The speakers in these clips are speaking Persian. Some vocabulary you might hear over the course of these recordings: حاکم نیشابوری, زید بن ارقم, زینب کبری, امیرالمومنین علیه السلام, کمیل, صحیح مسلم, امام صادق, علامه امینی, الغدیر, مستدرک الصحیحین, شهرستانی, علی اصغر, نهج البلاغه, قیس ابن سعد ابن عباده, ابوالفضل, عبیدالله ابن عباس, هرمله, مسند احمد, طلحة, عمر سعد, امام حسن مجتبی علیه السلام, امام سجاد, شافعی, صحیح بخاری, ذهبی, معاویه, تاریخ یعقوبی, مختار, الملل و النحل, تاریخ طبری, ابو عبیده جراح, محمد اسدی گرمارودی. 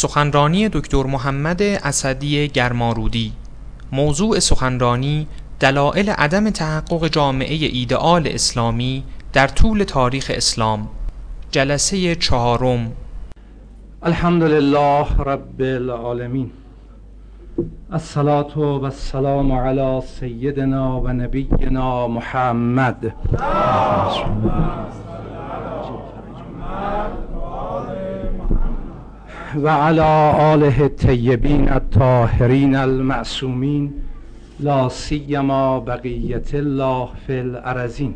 سخنرانی دکتر محمد اسدی گرمارودی. موضوع سخنرانی: دلایل عدم تحقق جامعه ایدئال اسلامی در طول تاریخ اسلام. جلسه چهارم. الحمدلله رب العالمین، الصلاة و السلام علی سیدنا و نبینا محمد. و علی آله الطیبین الطاهرین المعصومین لا سیما بقیة الله فی الارضین.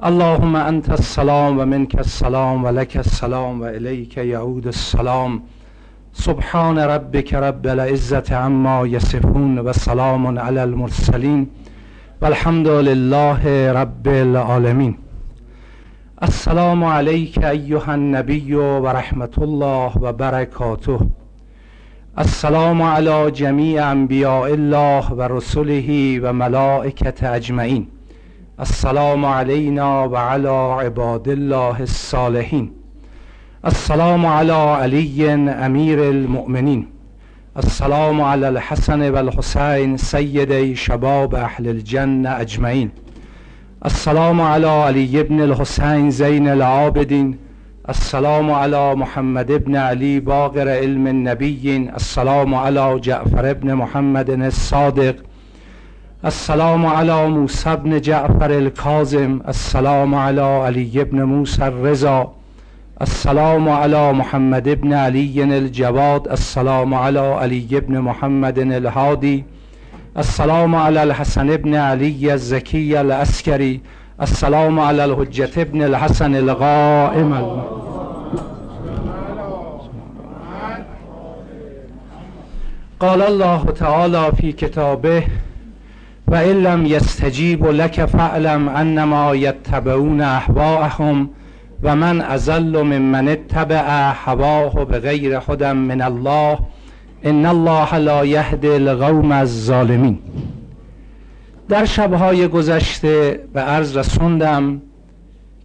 اللهم انت السلام و منک السلام و لک السلام و الیک یعود السلام. سبحان ربک رب العزة عما یصفون و سلام علی المرسلین و الحمد لله رب العالمین. السلام علیک ایها النبی و رحمت الله و برکاته. السلام علی جمیع انبیاء الله و رسله و ملائکت اجمعین. السلام علینا و علی عباد الله الصالحین. السلام علی علی امیر المؤمنین. السلام علی الحسن و الحسین سیدی شباب اهل الجنه اجمعین. السلام علی علی ابن الحسین زین العابدین. السلام علی محمد ابن علی باقر علم النبیین. السلام علی جعفر ابن محمد الصادق. السلام علی موسی ابن جعفر الکاظم. السلام علی علی ابن موسی الرضا. السلام علی محمد ابن علی الجواد. السلام علی علی ابن محمد الهادی. السلام علی الحسن ابن علی الزکی العسکری. السلام علی الحجت ابن الحسن القائم. قال الله تعالی فی کتابه: و ان لم یستجیبوا لک فاعلم انما یتبعون اهواءهم و من اضل ممن اتبع هواه بغیر هدی من الله ان الله لا یهدی القوم الظالمین. در شبهای گذشته به عرض رسوندم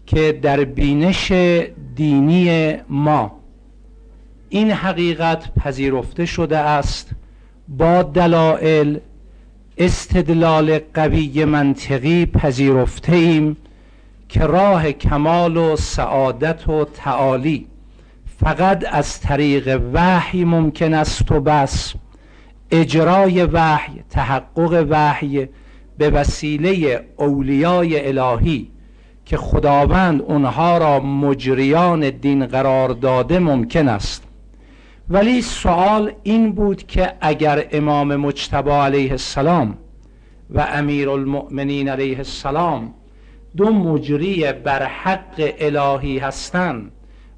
که در بینش دینی ما این حقیقت پذیرفته شده است با دلایل، استدلال قوی منطقی پذیرفته ایم که راه کمال و سعادت و تعالی فقط از طریق وحی ممکن است و بس. اجرای وحی، تحقق وحی به وسیله اولیای الهی که خداوند اونها را مجریان دین قرار داده ممکن است. ولی سوال این بود که اگر امام مجتبی علیه السلام و امیرالمومنین علیه السلام دو مجری برحق الهی هستند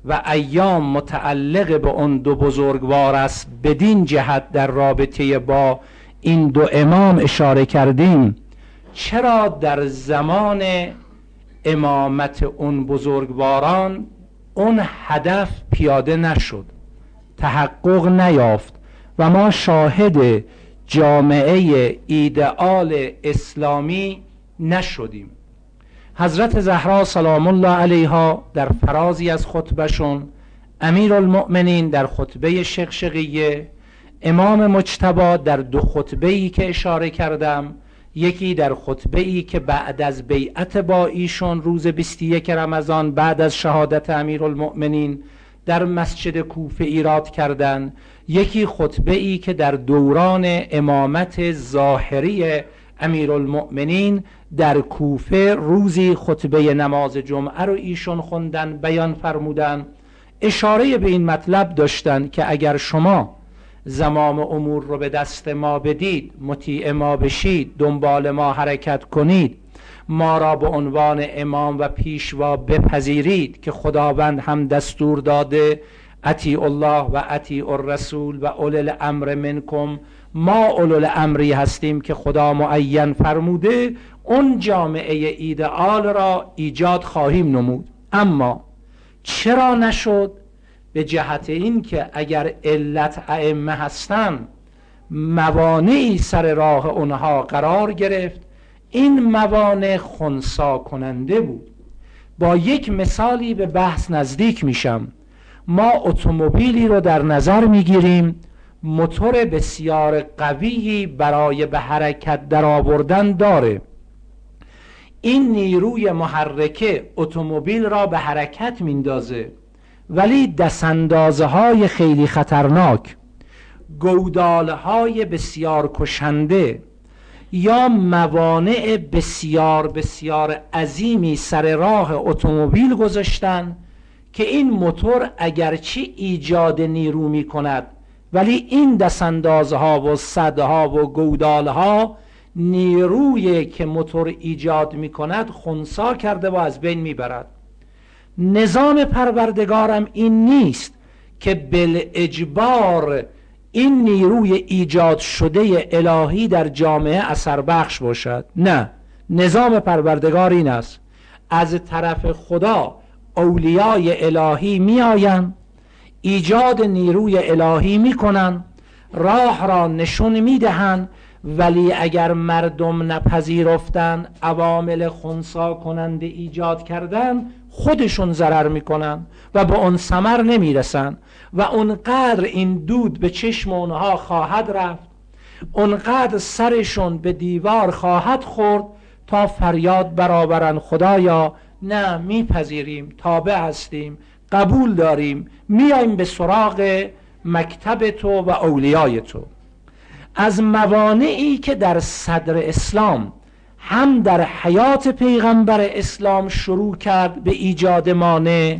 و ایام متعلق به اون دو بزرگوار است، بدین جهت در رابطه با این دو امام اشاره کردیم، چرا در زمان امامت اون بزرگواران اون هدف پیاده نشد، تحقق نیافت و ما شاهد جامعه ایدئال اسلامی نشدیم؟ حضرت زهرا سلام الله علیها در فرازی از خطبشون، امیرالمؤمنین در خطبه شقشقیه، امام مجتبی در دو خطبه‌ای که اشاره کردم، یکی در خطبه‌ای که بعد از بیعت با ایشون روز 21 رمضان بعد از شهادت امیرالمؤمنین در مسجد کوفه ایراد کردند، یکی خطبه‌ای که در دوران امامت ظاهری امیرالمؤمنین در کوفه روزی خطبه نماز جمعه رو ایشون خوندن، بیان فرمودن، اشاره به این مطلب داشتن که اگر شما زمام امور رو به دست ما بدید، مطیع ما بشید، دنبال ما حرکت کنید، ما را به عنوان امام و پیشوا بپذیرید که خداوند هم دستور داده اطیعوا الله و اطیعوا الرسول و اولی الامر منکم، ما اولو الامری هستیم که خدا معین فرموده، اون جامعه ایدئال را ایجاد خواهیم نمود. اما چرا نشد؟ به جهت این که اگر علت ائمه هستن، موانعی سر راه اونها قرار گرفت، این موانع خنثی کننده بود. با یک مثالی به بحث نزدیک میشم. ما اتومبیلی رو در نظر میگیریم، موتور بسیار قویی برای به حرکت درآوردن داره. این نیروی محرکه اتومبیل را به حرکت میندازه، ولی دستاندازه های خیلی خطرناک، گوداله های بسیار کشنده یا موانع بسیار بسیار عظیمی سر راه اتومبیل گذاشتن که این موتور اگرچه ایجاد نیرو می کند ولی این دستاندازها و صدها و گودالها نیرویی که موتور ایجاد می کند خنثی کرده و از بین می برد. نظام پروردگارم این نیست که بالاجبار این نیروی ایجاد شده الهی در جامعه اثر بخش باشد، نه، نظام پروردگار این است از طرف خدا اولیای الهی می آیند، ایجاد نیروی الهی می کنند، راه را نشون می دهند، ولی اگر مردم نپذیرفتن، عوامل خنثی کننده ایجاد کردن، خودشون ضرر می کنن و به اون ثمر نمی رسن و اونقدر این دود به چشم اونها خواهد رفت، اونقدر سرشون به دیوار خواهد خورد تا فریاد برآورند خدایا نه، میپذیریم، تابع هستیم، قبول داریم، میایم به سراغ مکتب تو و اولیای تو. از موانعی که در صدر اسلام هم در حیات پیغمبر اسلام شروع کرد به ایجاد مانع،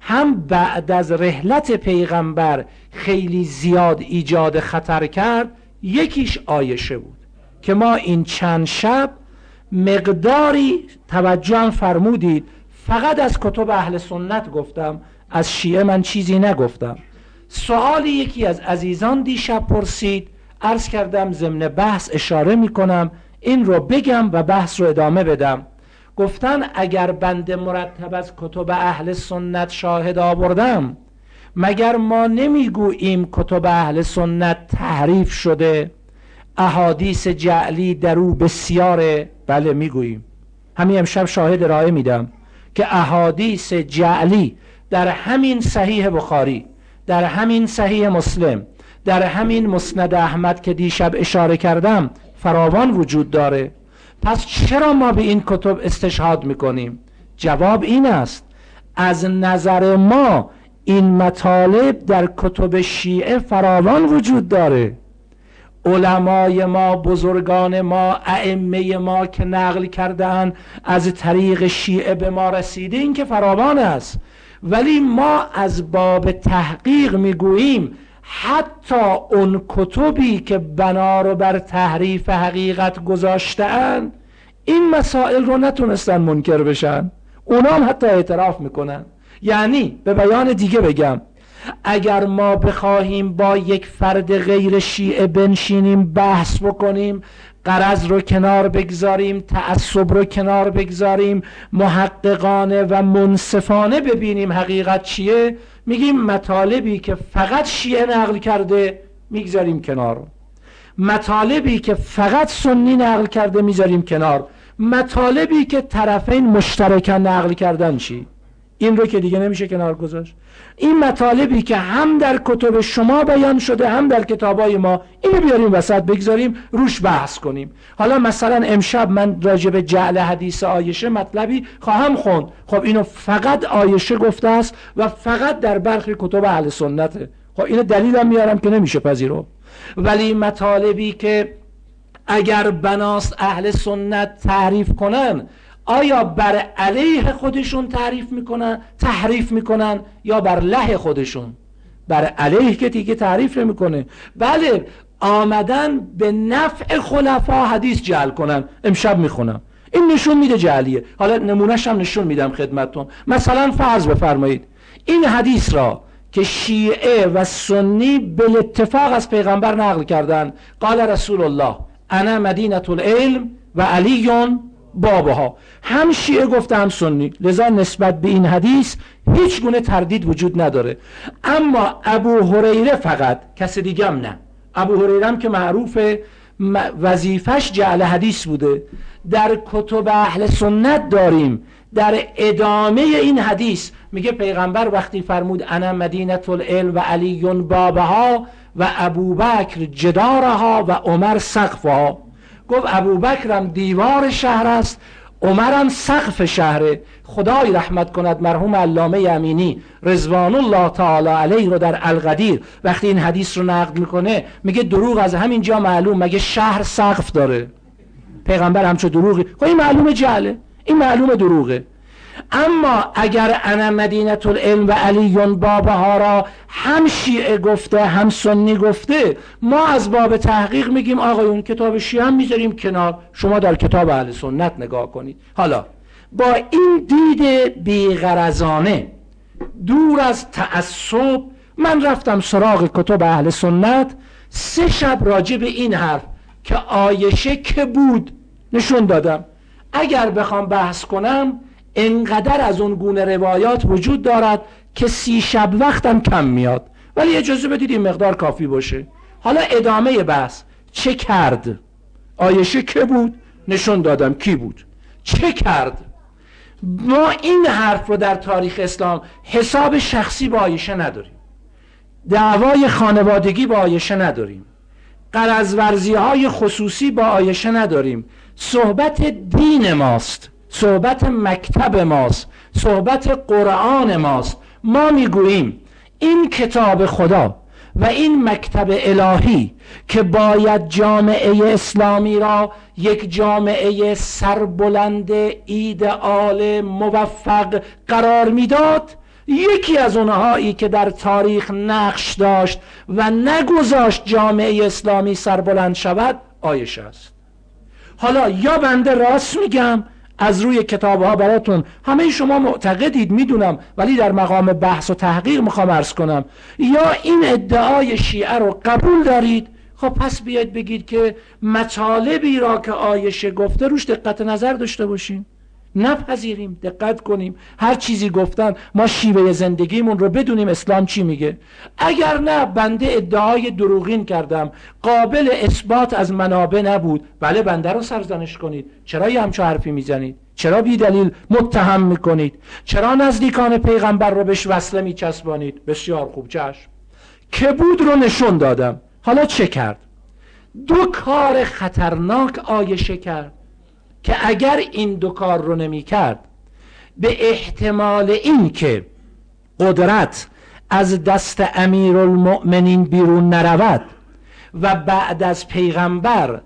هم بعد از رحلت پیغمبر خیلی زیاد ایجاد خطر کرد، یکیش عایشه بود که ما این چند شب مقداری توجه فرمودید. فقط از کتب اهل سنت گفتم، از شیعه من چیزی نگفتم. سوال یکی از عزیزان دیشب پرسید، عرض کردم ضمن بحث اشاره میکنم این رو بگم و بحث رو ادامه بدم. گفتن اگر بنده مرتب از کتب اهل سنت شاهد آوردم، مگر ما نمیگوییم کتب اهل سنت تحریف شده، احادیث جعلی در او بسیاره؟ بله میگوییم. همین امشب شاهد ارائه میدم که احادیث جعلی در همین صحیح بخاری، در همین صحیح مسلم، در همین مسند احمد که دیشب اشاره کردم فراوان وجود داره. پس چرا ما به این کتب استشهاد میکنیم؟ جواب این است از نظر ما این مطالب در کتب شیعه فراوان وجود داره. علمای ما، بزرگان ما، ائمه ما که نقل کردن از طریق شیعه به ما رسیده، این که فراوان است، ولی ما از باب تحقیق میگوییم حتی اون کتبی که بنا رو بر تحریف حقیقت گذاشته‌اند این مسائل رو نتونستن منکر بشن، اونا هم حتی اعتراف میکنن. یعنی به بیان دیگه بگم، اگر ما بخواهیم با یک فرد غیر شیعه بنشینیم بحث بکنیم، غرض رو کنار بگذاریم، تعصب رو کنار بگذاریم، محققانه و منصفانه ببینیم حقیقت چیه، میگیم مطالبی که فقط شیعه نقل کرده میگذاریم کنار، مطالبی که فقط سنی نقل کرده میذاریم کنار، مطالبی که طرفین مشترکاً نقل کردن چی؟ این رو که دیگه نمیشه کنار گذاشت. این مطالبی که هم در کتب شما بیان شده هم در کتابای ما، اینو بیاریم وسط، بگذاریم روش بحث کنیم. حالا مثلا امشب من راجع به جعل حدیث عایشه مطلبی خواهم خوند، خب اینو فقط عایشه گفته است و فقط در برخی کتب اهل سنته، خب اینو دلیلم میارم که نمیشه پذیرو. ولی مطالبی که اگر بناست اهل سنت تعریف کنن، آیا بر علیه خودشون تحریف میکنن یا بر له خودشون؟ بر علیه که دیگه تعریف نمیکنه. بله، آمدن به نفع خلفا حدیث جعل کنن، امشب میخونم، این نشون میده جعلیه. حالا نمونهش هم نشون میدم خدمتتون. مثلا فرض بفرمایید این حدیث را که شیعه و سنی بالاتفاق از پیغمبر نقل کردن، قال رسول الله انا مدینة العلم و علیون بابها، هم شیعه گفته هم سنی، لذا نسبت به این حدیث هیچ گونه تردید وجود نداره. اما ابو هریره فقط، کس دیگه هم نه. ابو هریره هم که معروف وظیفش جعل حدیث بوده، در کتب اهل سنت داریم در ادامه این حدیث میگه پیغمبر وقتی فرمود انا مدینه العلم و علی بابها و ابوبکر جدارها و عمر سقفها، گفت ابوبکرم دیوار شهر است، عمرم سقف شهره. خدای رحمت کند مرحوم علامه امینی رضوان الله تعالی علیه رو در الغدیر وقتی این حدیث رو نقد میکنه میگه دروغ از همین جا معلوم، مگه شهر سقف داره؟ پیغمبر همچو دروغی، این معلوم جهله، این معلوم دروغه. اما اگر انا مدینه العلم و علی بابها را هم شیعه گفته هم سنی گفته، ما از باب تحقیق میگیم آقایون کتاب شیعه هم میذاریم کنار، شما در کتاب اهل سنت نگاه کنید. حالا با این دید بیغرزانه دور از تعصب من رفتم سراغ کتاب اهل سنت، 3 شب راجع به این حرف که عایشه که بود نشون دادم. اگر بخوام بحث کنم انقدر از اون گونه روایات وجود دارد که 30 شب وقتم کم میاد، ولی اجازه بدید این مقدار کافی باشه. حالا ادامه بحث چه کرد؟ عایشه که بود نشون دادم کی بود، چه کرد؟ ما این حرف رو در تاریخ اسلام حساب شخصی با عایشه نداریم، دعوای خانوادگی با عایشه نداریم، قرض‌ورزی های خصوصی با عایشه نداریم. صحبت دین ماست، صحبت مکتب ماست، صحبت قرآن ماست. ما میگوییم این کتاب خدا و این مکتب الهی که باید جامعه اسلامی را یک جامعه سربلند ایدئال موفق قرار میداد، یکی از اونهایی که در تاریخ نقش داشت و نگذاشت جامعه اسلامی سربلند شود عایشه است. حالا یا بنده راست میگم، از روی کتابها براتون همه شما معتقدید میدونم، ولی در مقام بحث و تحقیق میخوام عرض کنم، یا این ادعای شیعه رو قبول دارید، خب پس بیاید بگید که مطالبی را که عایشه گفته روش دقت نظر داشته باشیم، نپذیریم، دقت کنیم، هر چیزی گفتن ما شیوه زندگیمون رو بدونیم اسلام چی میگه. اگر نه بنده ادعای دروغین کردم، قابل اثبات از منابع نبود، بله بنده رو سرزنش کنید، چرا یه همچو حرفی میزنید، چرا بی دلیل متهم میکنید، چرا نزدیکان پیغمبر رو بهش وصله میچسبانید. بسیار خوب، چشم، که بود رو نشون دادم. حالا چه کرد؟ 2 کار خطرناک عایشه کرد که اگر این 2 کار رو نمی کرد، به احتمال این که قدرت از دست امیرالمؤمنین بیرون نرود و بعد از پیغمبر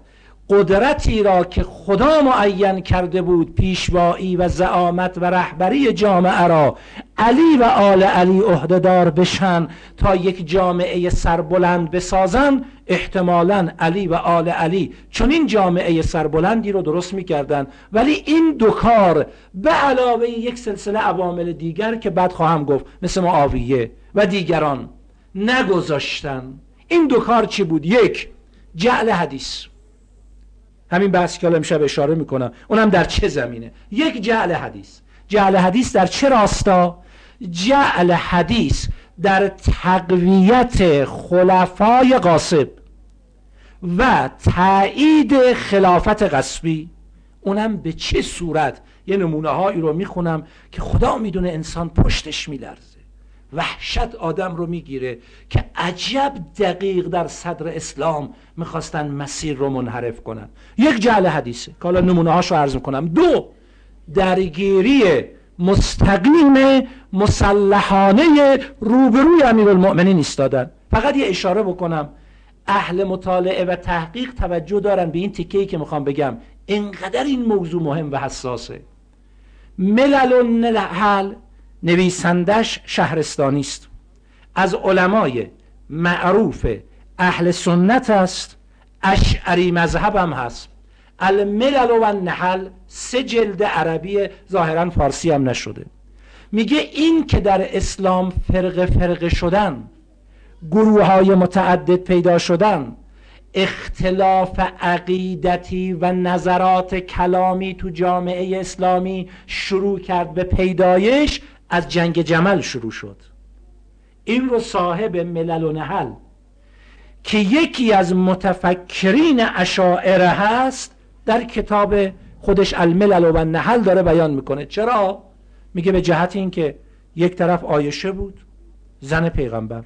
قدرتی را که خدا معین کرده بود، پیشوایی و زعامت و رهبری جامعه را، علی و آل علی عهده‌دار بشن تا یک جامعه سربلند بسازن، احتمالاً علی و آل علی چون این جامعه سربلندی رو درست میکردن. ولی این 2 کار به علاوه یک سلسله عوامل دیگر که بعد خواهم گفت مثل معاویه و دیگران نگذاشتن. این 2 کار چی بود؟ 1 جعل حدیث، همین بحث که حالا امشب اشاره میکنم، اونم در چه زمینه. 1 جعل حدیث. جعل حدیث در چه راستا؟ جعل حدیث در تقویت خلفای غاصب و تایید خلافت غصبی. اونم به چه صورت؟ یه نمونه هایی رو میخونم که خدا میدونه انسان پشتش میلرزه، وحشت آدم رو میگیره که عجب دقیق در صدر اسلام میخواستن مسیر رو منحرف کنن. 1 جعل حدیثه که حالا نمونه هاشو عرض میکنم. 2 درگیری مستقیم مسلحانه روبروی امیرالمؤمنین ایستادن. فقط یه اشاره بکنم، اهل مطالعه و تحقیق توجه دارن به این تیکه‌ای که میخوام بگم، انقدر این موضوع مهم و حساسه. ملل و النحل نویسندش شهرستانی است، از علمای معروف اهل سنت است، اشعری مذهب هم هست. الملل و النحل 3 جلد عربی، ظاهرا فارسی هم نشده. میگه این که در اسلام فرقه فرقه شدن، گروه های متعدد پیدا شدن، اختلاف عقیدتی و نظرات کلامی تو جامعه اسلامی شروع کرد به پیدایش، از جنگ جمل شروع شد. این رو صاحب ملل و نحل که یکی از متفکرین اشاعره هست در کتاب خودش الملل و النحل داره بیان میکنه. چرا؟ میگه به جهت این که یک طرف عایشه بود زن پیغمبر،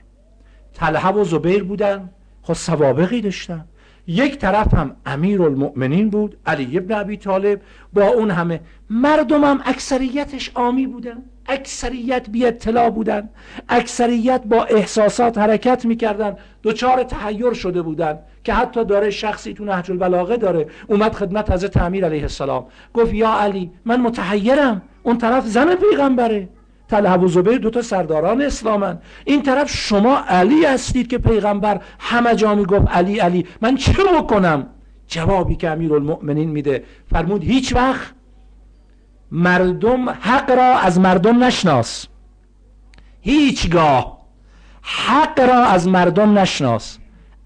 طلحه و زبیر بودن، خود سوابقی داشتن، یک طرف هم امیرالمومنین بود علی ابن ابی طالب، با اون همه مردم هم اکثریتش عامی بودن، اکثریت بی اطلاع بودن، اکثریت با احساسات حرکت میکردن، دوچار تحیر شده بودن که حتی داره شخصی تو نهج البلاغه داره اومد خدمت حضرت امیر علیه السلام گفت یا علی من متحیرم، اون طرف زن پیغمبره، طلحه و زبیر دوتا سرداران اسلامن، این طرف شما علی هستید که پیغمبر همه جا میگفت علی علی، من چه بکنم؟ جوابی که امیرالمؤمنین میده فرمود هیچ وقت مردم حق را از مردم نشناس، هیچگاه حق را از مردم نشناس،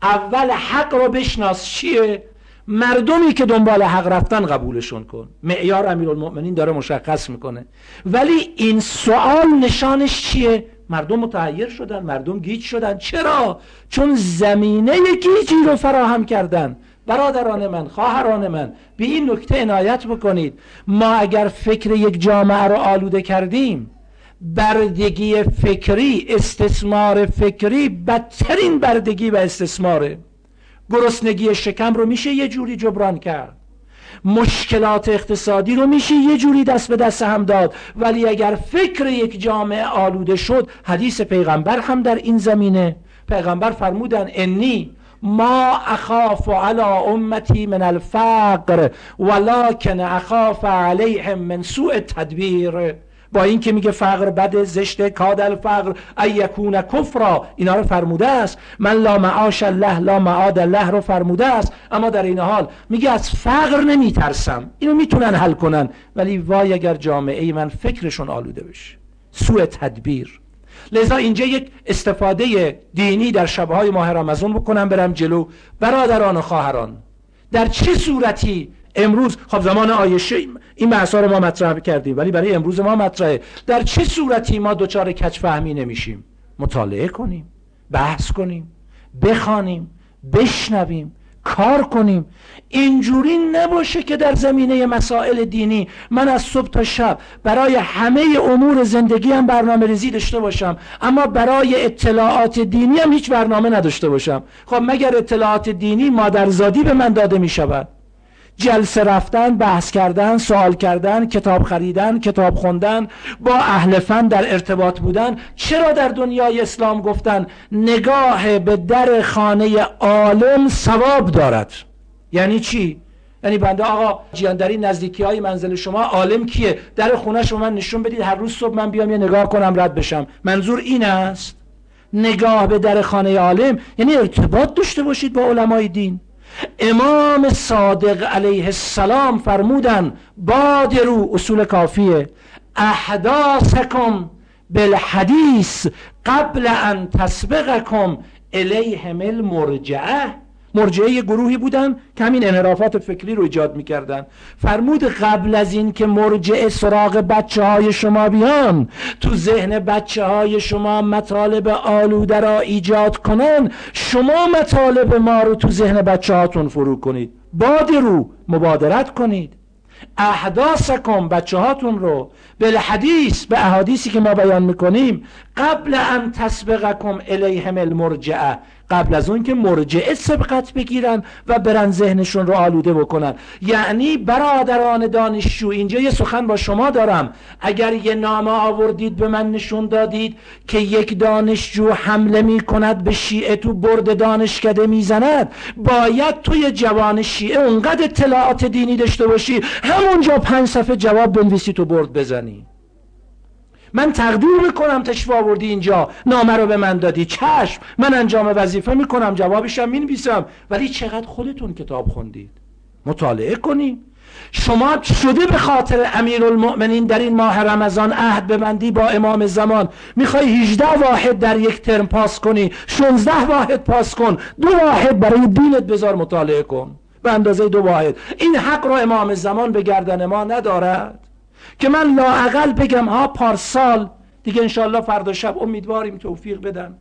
اول حق را بشناس. چیه؟ مردمی که دنبال حق رفتن قبولشون کن. معیار امیرالمؤمنین داره مشخص میکنه. ولی این سوال نشانش چیه؟ مردم متحیر شدن، مردم گیج شدن. چرا؟ چون زمینه گیجی رو فراهم کردن. برادران من، خواهران من، به این نکته عنایت بکنید، ما اگر فکر یک جامعه رو آلوده کردیم، بردگی فکری، استثمار فکری بدترین بردگی و استثماره. گرسنگی شکم رو میشه یه جوری جبران کرد، مشکلات اقتصادی رو میشه یه جوری دست به دست هم داد، ولی اگر فکر یک جامعه آلوده شد، حدیث پیغمبر هم در این زمینه، پیغمبر فرمودن انی ما اخاف علی امتی من الفقر ولکن اخاف علیهم من سوء تدبیر. با این که میگه فقر بده، زشته، کاد الفقر ایکون کفرا، اینا رو فرموده است، من لا معاش الله لا معاد الله رو فرموده است، اما در این حال میگه از فقر نمیترسم، اینو میتونن حل کنن، ولی وای اگر جامعه من فکرشون آلوده بشه، سوء تدبیر. لذا اینجا یک استفاده دینی در شبهای ماه رمضان بکنم برم جلو. برادران و خواهران، در چه صورتی امروز، خب زمان عایشه این بحثا رو ما مطرح کردیم ولی برای امروز ما مطرحه، در چه صورتی ما دوچار کج فهمی نمیشیم؟ مطالعه کنیم، بحث کنیم، بخوانیم، بشنویم، کار کنیم. اینجوری نباشه که در زمینه مسائل دینی من از صبح تا شب برای همه امور زندگی هم برنامه ریزی داشته باشم، اما برای اطلاعات دینی هم هیچ برنامه نداشته باشم. خب مگر اطلاعات دینی مادرزادی به من داده می شود؟ جلسه رفتن، بحث کردن، سوال کردن، کتاب خریدن، کتاب خوندن، با اهل فن در ارتباط بودن. چرا در دنیای اسلام گفتن نگاه به در خانه عالم ثواب دارد؟ یعنی چی؟ یعنی بنده آقا جیان در این نزدیکی های منزل شما عالم کیه؟ در خونه شما من نشون بدید، هر روز صبح من بیام یه نگاه کنم رد بشم. منظور این است نگاه به در خانه عالم، یعنی ارتباط داشته باشید با علمای دین. امام صادق علیه السلام فرمودن بادرو، اصول کافیه، احداثکم بالحدیث قبل ان تسبقکم الیهم المرجعه. مرجعه یه گروهی بودن که همین انحرافات فکری رو ایجاد میکردن. فرمود قبل از این که مرجعه سراغ بچه های شما بیان، تو ذهن بچه های شما مطالب آلوده را ایجاد کنن، شما مطالب ما رو تو ذهن بچه هاتون فرو کنید. بادرو، مبادرت کنید، احداثکم، بچه هاتون رو، بالحدیث، به احادیثی که ما بیان میکنیم، قبل ان تسبقکم الیهم المرجعه، قبل از اون که مرجعه سبقت بگیرن و برن ذهنشون رو آلوده بکنن. یعنی برادران دانشجو، اینجا یه سخن با شما دارم، اگر یه نامه آوردید به من نشون دادید که یک دانشجو حمله می کند به شیعه، تو برد دانشکده می زند، باید توی جوان شیعه اونقدر اطلاعات دینی داشته باشی همونجا 5 صفحه جواب بنویسی تو برد بزنی. من تقدیر میکنم تشریف آوردی اینجا، نامه رو به من دادی، چشم، من انجام وظیفه میکنم، جوابشم مینویسم، ولی چقدر خودتون کتاب خوندید؟ مطالعه کنیم. شما شده به خاطر امیرالمؤمنین در این ماه رمضان عهد ببندی با امام زمان، میخوای 18 واحد در یک ترم پاس کنی، 16 واحد پاس کن، 2 واحد برای دینت بذار مطالعه کن به اندازه 2 واحد. این حق رو امام زمان به گردن ما ندارد که من لااقل بگم ها پارسال دیگه انشالله فردا شب امیدواریم توفیق بدن،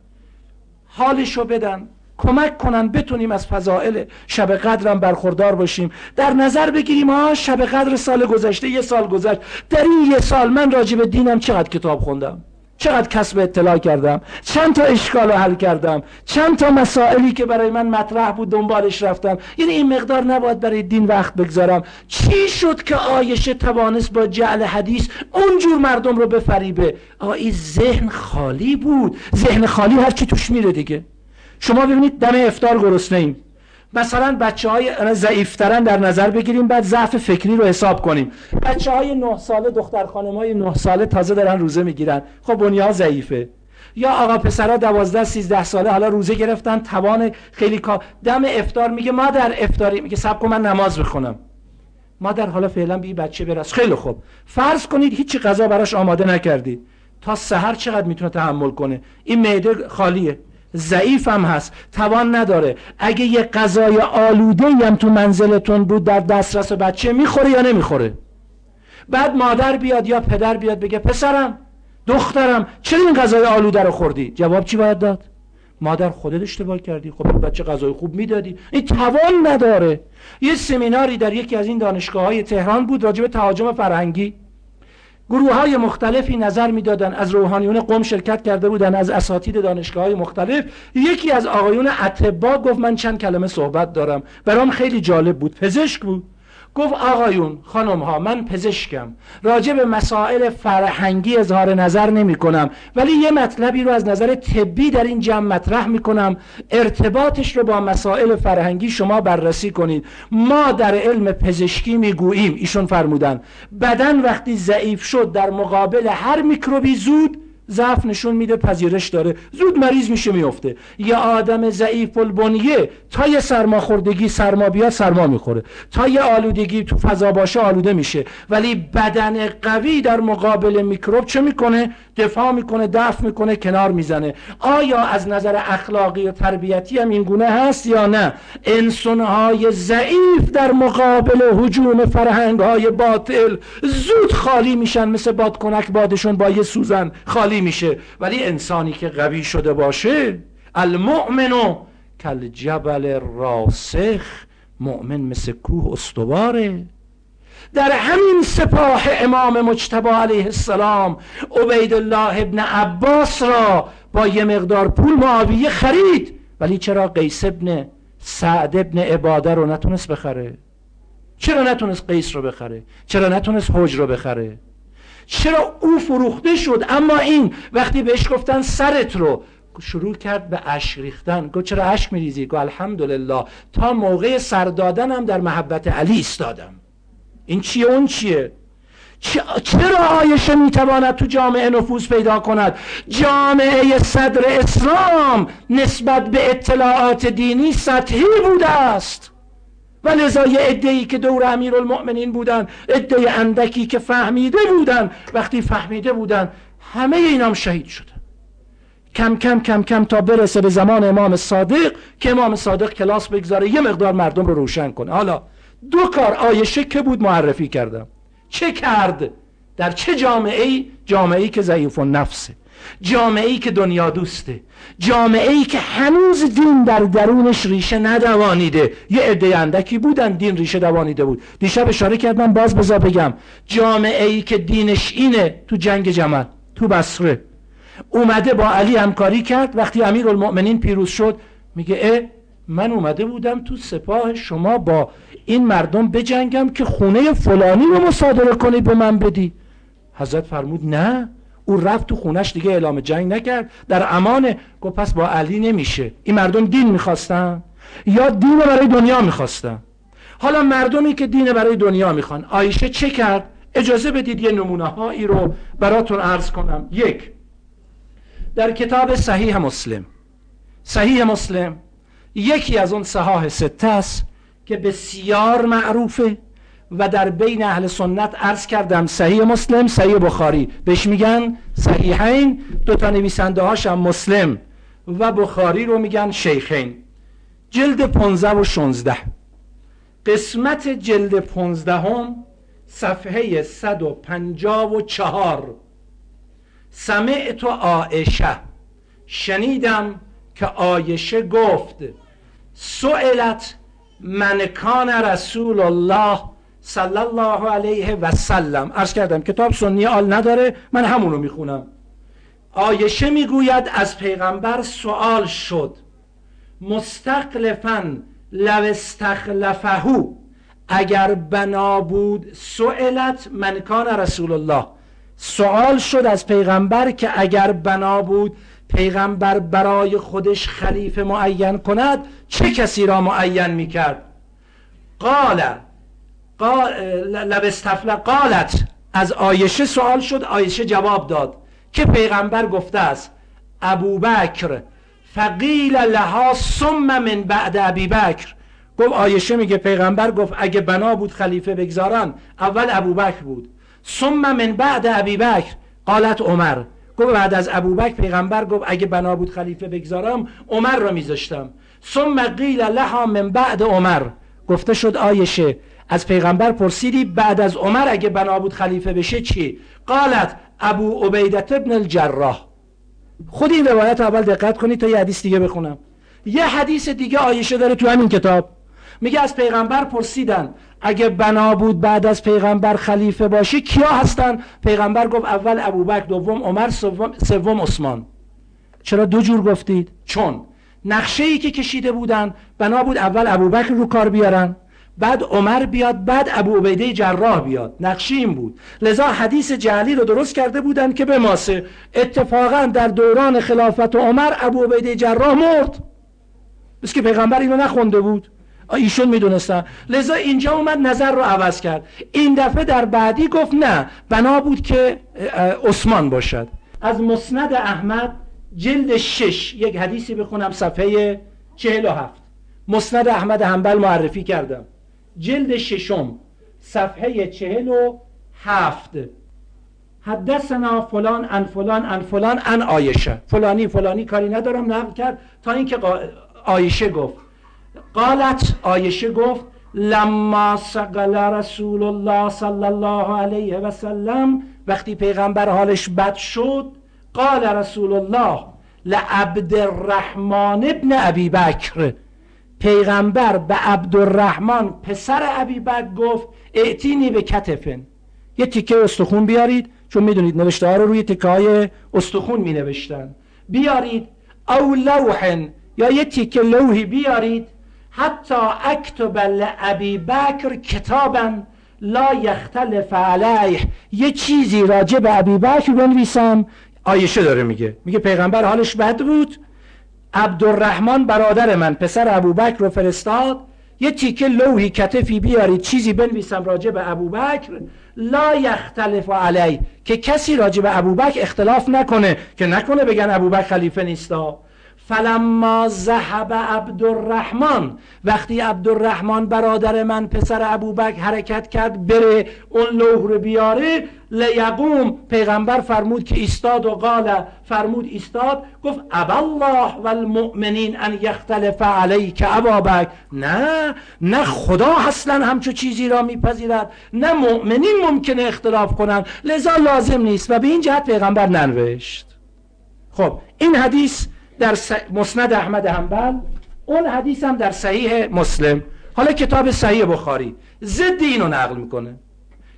حالشو بدن، کمک کنن بتونیم از فضائل شب قدرم برخوردار باشیم. در نظر بگیریم ها شب قدر سال گذشته، یه سال گذشت، در این یه سال من راجع به دینم چقدر کتاب خوندم، چقدر کسب اطلاع کردم، چند تا اشکال رو حل کردم، چند تا مسائلی که برای من مطرح بود دنبالش رفتم. یعنی این مقدار نباید برای دین وقت بگذارم. چی شد که عایشه توانست با جعل حدیث اونجور مردم رو بفریبه؟ این ذهن خالی بود. ذهن خالی هر چی توش میره دیگه. شما ببینید دم افطار گرسنه‌ایم، مثلا بچه‌های ضعیف‌ترن در نظر بگیریم، بعد ضعف فکری رو حساب کنیم. بچه‌های 9 ساله، دختر خانم‌های 9 ساله تازه دارن روزه میگیرن، خب بنیه‌ها ضعیفه. یا آقا پسرها 12 13 ساله حالا روزه گرفتن، توان خیلی کار. دم افطار میگه مادر افطاری، میگه صبر کن من نماز بخونم. مادر حالا فعلا بی بچه برس. خیلی خوب، فرض کنید هیچ غذا براش آماده نکردید، تا سحر چقدر میتونه تحمل کنه؟ این معده خالیه، ضعیف هم هست، توان نداره. اگه یه غذای آلوده‌ای هم تو منزلتون بود در دسترس بچه، میخوره یا نمیخوره؟ بعد مادر بیاد یا پدر بیاد بگه پسرم دخترم چرا این غذای آلوده رو خوردی؟ جواب چی باید داد؟ مادر خودت اشتباه کردی، خب بچه غذای خوب میدادی. این توان نداره. یه سمیناری در یکی از این دانشگاه‌های تهران بود راجع به تهاجم فرهنگی. گروه‌های مختلفی نظر می‌دادن، از روحانیون قم شرکت کرده بودن، از اساتید دانشگاه‌های مختلف. یکی از آقایون اطباء گفت من چند کلمه صحبت دارم، برام خیلی جالب بود، پزشک بود. گفت آقایون خانم‌ها، من پزشکم، راجع به مسائل فرهنگی اظهار نظر نمی‌کنم، ولی یه مطلبی رو از نظر طبی در این جمع مطرح می‌کنم، ارتباطش رو با مسائل فرهنگی شما بررسی کنید. ما در علم پزشکی می‌گوییم، ایشون فرمودن، بدن وقتی ضعیف شد در مقابل هر میکروبی زود ضعف نشون میده، پذیرش داره، زود مریض میشه، میفته. یه آدم ضعیف البنیه تا یه سرماخوردگی سرما بیاد سرما میخوره، تا یه آلودگی تو فضا باشه آلوده میشه. ولی بدن قوی در مقابل میکروب چه میکنه؟ دفاع میکنه، دفع میکنه، کنار میزنه. آیا از نظر اخلاقی و تربیتی هم این گونه هست یا نه؟ انسانهای ضعیف در مقابل هجوم فرهنگهای باطل زود خالی میشن، مثل بادکنک بادشون با یه سوزن خالی میشه. ولی انسانی که قوی شده باشه، المؤمنو کالجبل راسخ، مؤمن مثل کوه استواره. در همین سپاه امام مجتبی علیه السلام، عبیدالله ابن عباس را با یه مقدار پول معاویه خرید، ولی چرا قیس ابن سعد ابن عباده رو نتونست بخره؟ چرا نتونست قیس رو بخره؟ چرا نتونست حج رو بخره؟ چرا او فروخته شد؟ اما این وقتی بهش گفتن سرت رو، شروع کرد به اشک ریختن. گفت چرا اشک میریزی؟ گفت الحمدلله، تا موقع سر دادنم در محبت علی ایستادم. این چیه اون چیه؟ چرا عایشه میتواند تو جامعه نفوذ پیدا کند؟ جامعه صدر اسلام نسبت به اطلاعات دینی سطحی بوده است، و لذا یه عده‌ای که دور امیرالمومنین بودن، عده اندکی که فهمیده بودن، وقتی فهمیده بودن همه اینام شهید شدن، کم کم کم کم تا برسه به زمان امام صادق که امام صادق کلاس بگذاره یه مقدار مردم رو روشن کنه. حالا دو کار عایشه که بود معرفی کردم، چه کرد؟ در چه جامعه‌ای؟ جامعه‌ای که ضعیف النفسه، جامعه‌ای که دنیا دوسته، جامعه‌ای که هنوز دین در درونش ریشه ندوانیده. یه عده اندکی بودن دین ریشه دوانیده بود. دیشب اشاره کردم، باز بذار بگم، جامعه‌ای که دینش اینه، تو جنگ جمل تو بصره اومده با علی همکاری کرد، وقتی امیرالمومنین پیروز شد میگه من اومده بودم تو سپاه شما با این مردم بجنگم که خونه فلانی رو مصادره کنی به من بدی. حضرت فرمود نه، او رفت تو خونش دیگه اعلام جنگ نکرد، در امانه. گفت پس با علی نمیشه. این مردم دین میخواستن یا دین برای دنیا میخواستن؟ حالا مردمی که دین برای دنیا میخوان، عایشه چه کرد؟ اجازه بدید یه نمونه هایی رو براتون عرض کنم. یک، در کتاب صحیح مسلم، صحیح مسلم یکی از اون صحاح سته است که بسیار معروفه و در بین اهل سنت، عرض کردم صحیح مسلم، صحیح بخاری بهش میگن صحیحین، دوتا نویسنده هاش هم مسلم و بخاری رو میگن شیخین. جلد 15 و 16، قسمت جلد 15 صفحه 154، سمعت عایشه، شنیدم که عایشه گفت سئلت من کان رسول الله صلی الله علیه و سلم. عرض کردم کتاب سنی آل نداره، من همونو میخونم. عایشه میگوید از پیغمبر سوال شد مستخلفاً لو استخلفه، اگر بنا بود. سئلت من کان رسول الله، سوال شد از پیغمبر که اگر بنا بود پیغمبر برای خودش خلیفه معین کند چه کسی را معین میکرد؟ قالت، از عایشه سوال شد، عایشه جواب داد که پیغمبر گفته است ابوبکر فقیل لها ثم من بعد ابی بکر. گفت عایشه میگه پیغمبر گفت اگه بنا بود خلیفه بگذارن اول ابوبکر بود، ثم من بعد ابی بکر قالت عمر. گفت بعد از ابوبکر پیغمبر گفت اگه بنا بود خلیفه بگذارم عمر را میذاشتم، ثم قیل لها من بعد عمر. گفته شد عایشه از پیغمبر پرسیدی بعد از عمر اگه بنا بود خلیفه بشه چی؟ قالت ابو عبیدة ابن الجراح. خود این روایت اول دقت کنید تا یه حدیث دیگه بخونم. یه حدیث دیگه عایشه داره تو همین کتاب، میگه از پیغمبر پرسیدن اگه بنا بود بعد از پیغمبر خلیفه باشه کیا هستن؟ پیغمبر گفت اول ابوبکر، دوم عمر، سوم عثمان. چرا دو جور گفتید؟ چون نقشه‌ای که کشیده بودن بنا بود اول ابوبکر رو کار بیارن، بعد عمر بیاد، بعد ابو عبیده جراح بیاد. نقشه این بود، لذا حدیث جعلی رو درست کرده بودن که به ماسه. اتفاقا در دوران خلافت عمر ابو عبیده جراح مرد، بس که پیغمبر اینو نخونده بود، ایشون میدونستن، لذا اینجا اومد نظر رو عوض کرد. این دفعه در بعدی گفت نه بنا بود که عثمان باشد. از مسند احمد جلد 6 یک حدیثی بخونم، صفحه 47. مسند احمد حنبل معرفی کردم، جلد 6 صفحه 47. حدثنا فلان عن فلان عن فلان عن عایشه، فلانی کاری ندارم نقل کرد تا اینکه عایشه گفت. قالت، عایشه گفت لما سقل رسول الله صلی الله علیه و سلم، وقتی پیغمبر حالش بد شد، قال رسول الله لعبدالرحمن ابن ابی بکر. پیغمبر به عبدالرحمن پسر ابی بکر گفت اعتینی به کتفن، یه تیکه استخون بیارید، چون میدونید نوشته ها رو روی تیکه های استخون می نوشتن، بیارید او لوحن، یا یه تیکه لوحی بیارید، حتی اکتب لابی بکر کتابن لا یختلف علیه، یه چیزی راجع به ابی بکر بنویسم. عایشه داره میگه پیغمبر حالش بد بود، عبدالرحمن برادر من پسر ابوبکر رو فرستاد، یه تیکه لوحی کتفی بیارید چیزی بنویسم راجع به ابوبکر، لا یختلف علیه، که کسی راجع به ابوبکر اختلاف نکنه، که نکنه بگن ابوبکر خلیفه نیستا. فلما ذهب عبدالرحمن، وقتی عبدالرحمن برادر من پسر ابوبکر حرکت کرد بره اون لوح رو بیاره، لیقوم، پیغمبر فرمود که ایستاد، و قال، فرمود ایستاد، گفت ابالله و المؤمنین ان یختلف علیک ابابکر، نه خدا اصلا همچو چیزی را میپذیرد، نه مؤمنین ممکنه اختلاف کنن، لذا لازم نیست، و به این جهت پیغمبر ننوشت. خب این حدیث در مسند احمد حنبل، اون حدیث هم در صحیح مسلم. حالا کتاب صحیح بخاری ضد اینو نقل میکنه.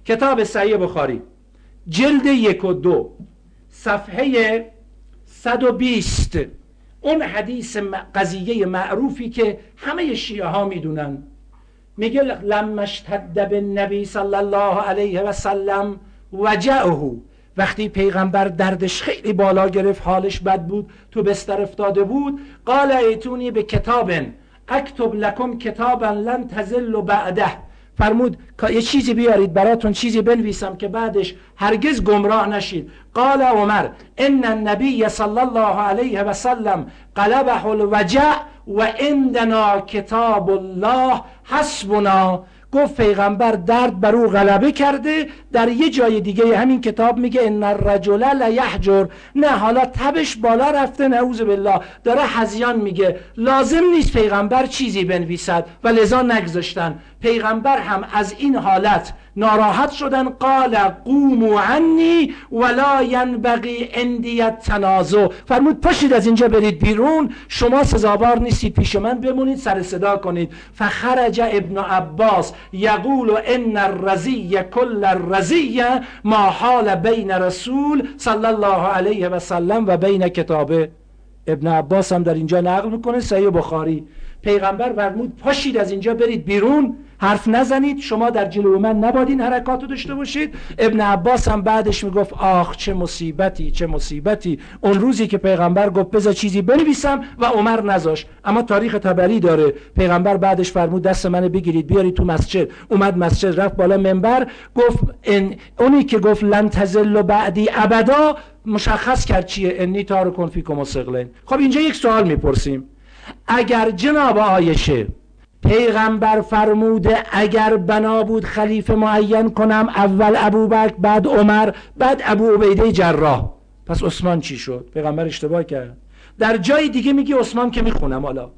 کتاب صحیح بخاری جلد 1 و 2 صفحه 120، اون حدیث قضیه معروفی که همه شیعه ها میدونن، میگه لما اشتد بالنبی صلی الله علیه و سلم وجعه، وقتی پیغمبر دردش خیلی بالا گرفت، حالش بد بود، تو بستر افتاده بود، قال ایتونی به کتابن اکتب لکم کتابن لن تزل و بعده، فرمود یه چیزی بیارید براتون، چیزی بنویسم که بعدش هرگز گمراه نشید. قال عمر ان النبی صلی الله علیه و سلم قلبه الوجع و عندنا کتاب الله حسبنا، گفت پیغمبر درد بر او غلبه کرده. در یه جای دیگه همین کتاب میگه ان الرجل لیحجر، نه حالا تبش بالا رفته، نعوذ بالله، داره هذیان میگه، لازم نیست پیغمبر چیزی بنویسد و لذا نگذاشتن. پیغمبر هم از این حالت ناراحت شدن، قال قوموا عنی ولا ینبغی عندی التنازع، فرمود پاشید از اینجا برید بیرون، شما سزاوار نیستید پیش من بمونید، سر صدا کنید. فخرج ابن عباس یقول ان الرزی کل الرزی ما حال بین رسول صلی الله علیه و سلم و بین کتابه. ابن عباس هم در اینجا نقل میکنه صحیح بخاری، پیغمبر فرمود پاشید از اینجا برید بیرون، حرف نزنید، شما در جلو من نباید این حرکات رو داشته باشید. ابن عباس هم بعدش میگفت آخ چه مصیبتی، چه مصیبتی، اون روزی که پیغمبر گفت بذار چیزی بنویسم و عمر نذاش. اما تاریخ طبری داره پیغمبر بعدش فرمود دست منو بگیرید بیارید تو مسجد، اومد مسجد رفت بالا منبر گفت اونی که گفت لن تزل بعدی ابدا مشخص کرد چیه، انی تارکن فیکم الثقلین. خب اینجا یک سوال میپرسیم، اگر جناب عایشه پیغمبر فرموده اگر بنا بود خلیفه معین کنم اول ابوبکر بعد عمر بعد ابو عبیده جراح، پس عثمان چی شد؟ پیغمبر اشتباه کرد. در جای دیگه میگه عثمان که میخونم. حالا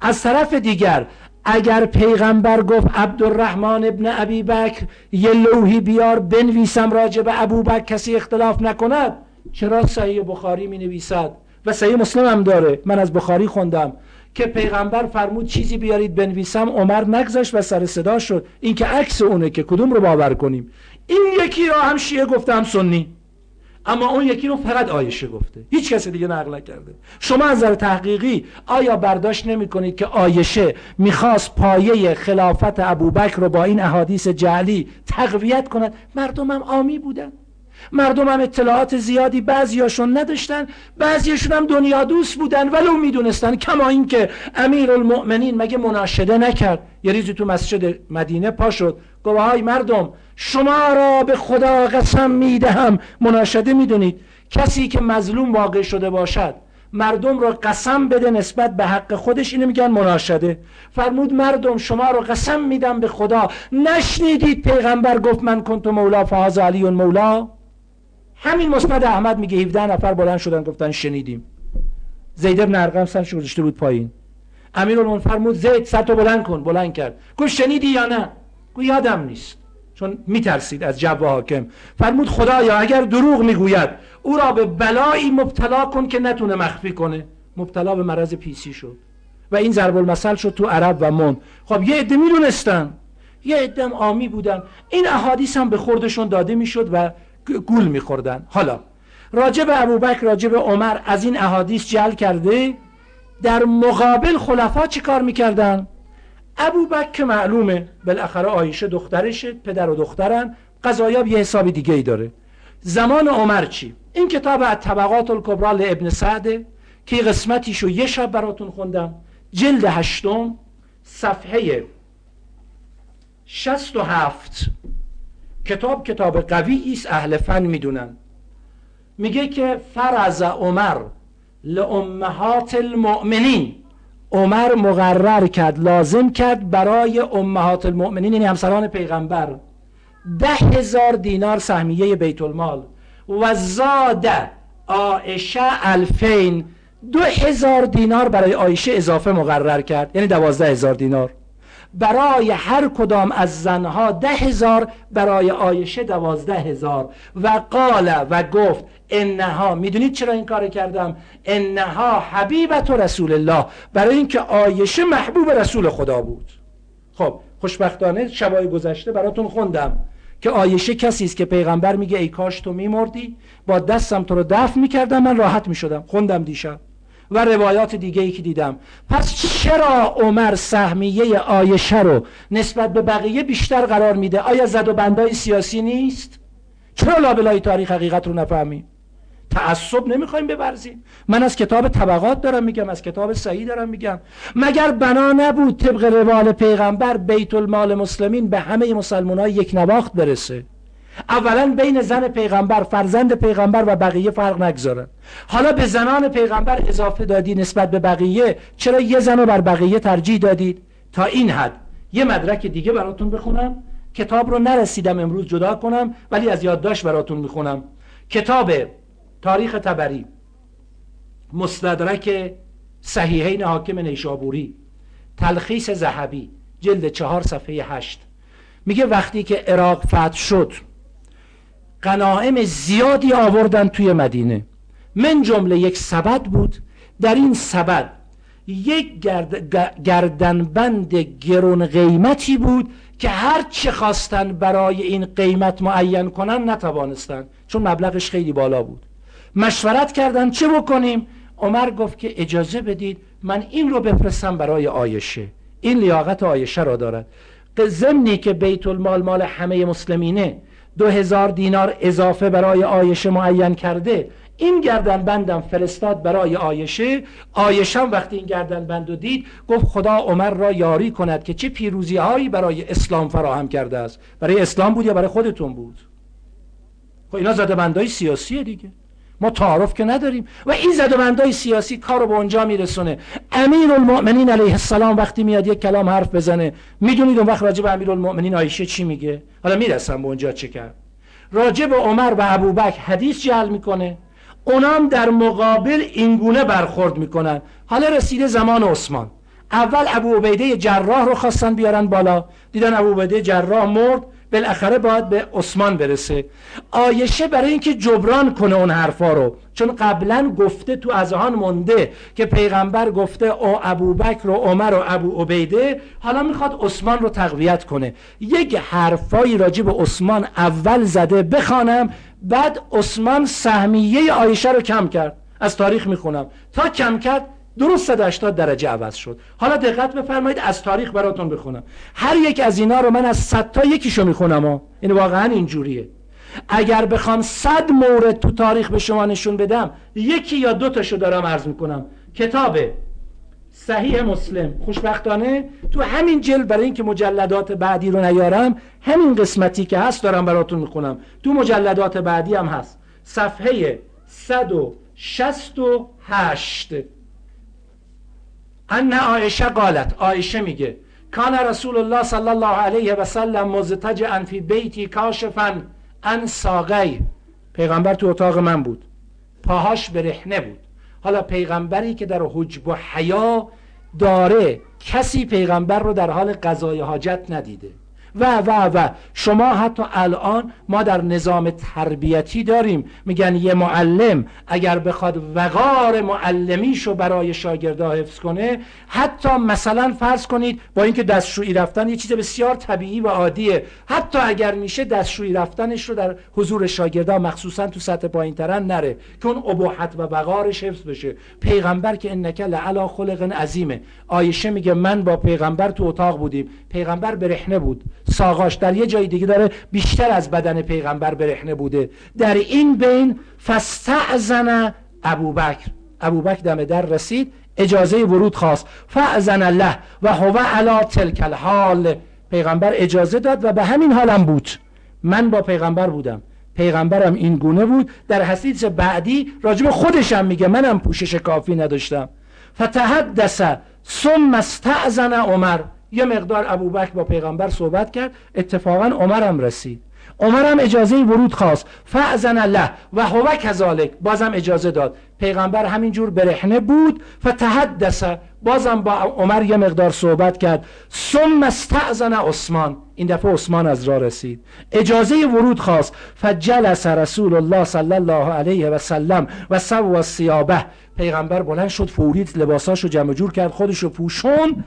از طرف دیگر اگر پیغمبر گفت عبدالرحمن ابن ابی بکر یه لوحی بیار بنویسم راجع به ابوبکر کسی اختلاف نکند، چرا صحیح بخاری مینویسد و صحیح مسلم هم داره، من از بخاری خوندم که پیغمبر فرمود چیزی بیارید بنویسم، عمر نگذاشت و سر صدا شد. این که عکس اونه که کدوم رو باور کنیم؟ این یکی را هم شیعه گفته هم سنی، اما اون یکی رو فقط عایشه گفته، هیچ کسی دیگه نقل نکرده. شما از نظر تحقیقی آیا برداشت نمی کنید که عایشه میخواست پایه خلافت ابوبکر رو با این احادیث جعلی تقویت کند؟ مردمم عامی بودن، مردمم اطلاعات زیادی بعضیاشون نداشتن، بعضیاشون هم دنیا دوست بودن ولو میدونستن. کما این که امیرالمومنین مگه مناشده نکرد؟ یه ریزی تو مسجد مدینه پا شد گفت های مردم، شما را به خدا قسم میدهم. مناشده میدونید کسی که مظلوم واقع شده باشد مردم را قسم بده نسبت به حق خودش، اینو میگن مناشده. فرمود مردم شما رو قسم میدم به خدا نشنیدید پیغمبر گفت من کنت مولا فهذا علی مولا؟ همین مسند احمد میگه 17 نفر بلند شدن گفتن شنیدیم. زید بن ارقم سرش گذاشته بود پایین، امیرالمومنین فرمود زید سرتو بلند کن، بلند کرد، گفت شنیدی یا نه؟ گفت یادم نیست، چون میترسید از جو حاکم. فرمود خدایا اگر دروغ میگوید او را به بلایی مبتلا کن که نتونه مخفی کنه. مبتلا به مرض پیسی شد و این ضرب المثل شد تو عرب و من. خب یه عده میدونستن، یه عده عامی بودن، این احادیث هم به خوردشون داده میشد و گول میخوردن. حالا راجب ابوبکر راجب عمر از این احادیث جعل کرده، در مقابل خلفا چی کار میکردن؟ ابوبکر که معلومه بالاخره عایشه دخترشه، پدر و دخترن، قضایاب یه حساب دیگه ای داره. زمان عمر چی؟ این کتاب طبقات الکبری ابن سعد که قسمتیشو یه شب براتون خوندم، جلد 8 صفحه 67. کتاب قوی است، اهل فن میدونن. میگه که فرض عمر لامهات المؤمنین، عمر مقرر کرد، لازم کرد برای امهات المؤمنین یعنی همسران پیغمبر 10,000 دینار سهمیه بیت المال و زاده عایشه 2000، 2,000 دینار برای عایشه اضافه مقرر کرد، یعنی 12,000 دینار برای هر کدام از زنها، 10,000 برای عایشه 12,000. و قال و گفت انها، میدونید چرا این کار کردم؟ انها حبیبت رسول الله، برای اینکه عایشه محبوب رسول خدا بود. خب خوشبختانه شبای گذشته براتون خوندم که عایشه کسی است که پیغمبر میگه ای کاش تو میمردی، با دستم تو رو دفن میکردم من راحت میشدم، خوندم دیشب و روایات دیگه ای که دیدم. پس چرا عمر سهمیه عایشه رو نسبت به بقیه بیشتر قرار میده؟ آیا زد و بندای سیاسی نیست؟ چرا لابلای تاریخ حقیقت رو نفهمیم؟ تعصب نمیخوایم ببرزیم؟ من از کتاب طبقات دارم میگم، از کتاب صحیح دارم میگم. مگر بنا نبود طبق روال پیغمبر بیت المال مسلمین به همه مسلمانای یک نواخت برسه؟ اولا بین زن پیغمبر، فرزند پیغمبر و بقیه فرق نگذارن. حالا به زنان پیغمبر اضافه دادی نسبت به بقیه، چرا یه زن رو بر بقیه ترجیح دادید؟ تا این حد. یه مدرک دیگه براتون بخونم، کتاب رو نرسیدم امروز جدا کنم ولی از یادداشت براتون میخونم. کتاب تاریخ طبری، مستدرک صحیحین حاکم نیشابوری، تلخیص ذهبی، جلد 4 صفحه 8. میگه وقتی که عراق فتح شد غنایم زیادی آوردن توی مدینه، من جمله یک سبد بود، در این سبد یک گردنبند گرون قیمتی بود که هر چه خواستن برای این قیمت معین کنن نتوانستن، چون مبلغش خیلی بالا بود. مشورت کردن چه بکنیم، عمر گفت که اجازه بدید من این رو بفرستم برای عایشه، این لیاقت عایشه را دارد، ضمنی که بیت المال مال همه مسلمینه، 2000 دینار اضافه برای عایشه معین کرده، این گردنبندم فرستاد برای عایشه. عایشه وقتی این گردنبندو دید گفت خدا عمر را یاری کند که چه پیروزی هایی برای اسلام فراهم کرده است. برای اسلام بود یا برای خودتون بود؟ خب اینا زدبندهای سیاسیه دیگه، ما تعارف که نداریم و این زدبندهای سیاسی کارو به اونجا میرسونه. امیرالمومنین علیه السلام وقتی میاد یک کلام حرف بزنه، میدونید اون وقت راجع به امیرالمومنین عایشه چی میگه؟ حالا میرسم به اونجا چه کرد. راجع به عمر و ابوبکر حدیث جعل میکنه، اونام در مقابل اینگونه برخورد میکنن. حالا رسیده زمان عثمان، اول ابو عبیده جراح رو خواستن بیارن بالا، دیدن ابو عبیده جراح مرد، بالاخره باید به عثمان برسه. عایشه برای اینکه جبران کنه اون حرفا رو، چون قبلا گفته تو اذهان مونده که پیغمبر گفته او ابوبکر و عمر و ابو عبیده، حالا میخواد عثمان رو تقویت کنه، یک حرفایی راجع به عثمان اول زده بخوانم. بعد عثمان سهمیه عایشه رو کم کرد، از تاریخ میخونم، تا کم کرد درست 180 درجه عوض شد. حالا دقت بفرمایید، از تاریخ براتون بخونم، هر یک از اینا رو من از 100 تا یکیشو میخونم ها، این واقعا اینجوریه. اگر بخوام 100 مورد تو تاریخ به شما نشون بدم، یکی یا دو تاشو دارم عرض میکنم. کتاب صحیح مسلم خوشبختانه تو همین جلد، برای اینکه مجلدات بعدی رو نیارم همین قسمتی که هست دارم براتون میخونم، تو مجلدات بعدی هم هست، صفحه 168. ان عایشه قالت، عایشه میگه کان رسول الله صلی الله علیه و سلم مزتجعا فی بیتی کاشفا عن ساقی، پیغمبر تو اتاق من بود، پاهاش برهنه بود. حالا پیغمبری که در حجب و حیا داره، کسی پیغمبر رو در حال قضای حاجت ندیده و شما حتی الان ما در نظام تربیتی داریم میگن یه معلم اگر بخواد وقار معلمیشو برای شاگردها حفظ کنه، حتی مثلا فرض کنید با اینکه دستشویی رفتن یه چیز بسیار طبیعی و عادیه، حتی اگر میشه دستشویی رفتنش رو در حضور شاگردها مخصوصا تو سطح پایین ترن نره که اون اباحت و وقارش حفظ بشه. پیغمبر که انک لعلی خلق عظیمه. عایشه میگه من با پیغمبر تو اتاق بودیم، پیغمبر برهنه بود، ساقاش در یه جای دیگه داره بیشتر از بدن پیغمبر برهنه بوده. در این بین فاستأذن ابوبکر، ابوبکر دم در رسید، اجازه ورود خواست، فأذن الله و هو علی تلک الحال، پیغمبر اجازه داد و به همین حالم بود، من با پیغمبر بودم، پیغمبرم این گونه بود. در حدیث بعدی راجب خودشم میگه منم پوشش کافی نداشتم، فتحدث ثم استأذن عمر، یه مقدار ابوبکر با پیغمبر صحبت کرد، اتفاقا عمرم رسید، عمرم اجازه ورود خواست، فأذن الله و هو کذالک، بازم اجازه داد، پیغمبر همینجور برهنه بود، فتحدث، بازم با عمر یه مقدار صحبت کرد، ثم استأذن عثمان، این دفعه عثمان از راه رسید، اجازه ورود خواست، فجلس رسول الله صلی الله علیه و سلم و سوى ثيابه، پیغمبر بلند شد، فوری لباساشو جمع جور کرد، خودشو پوشون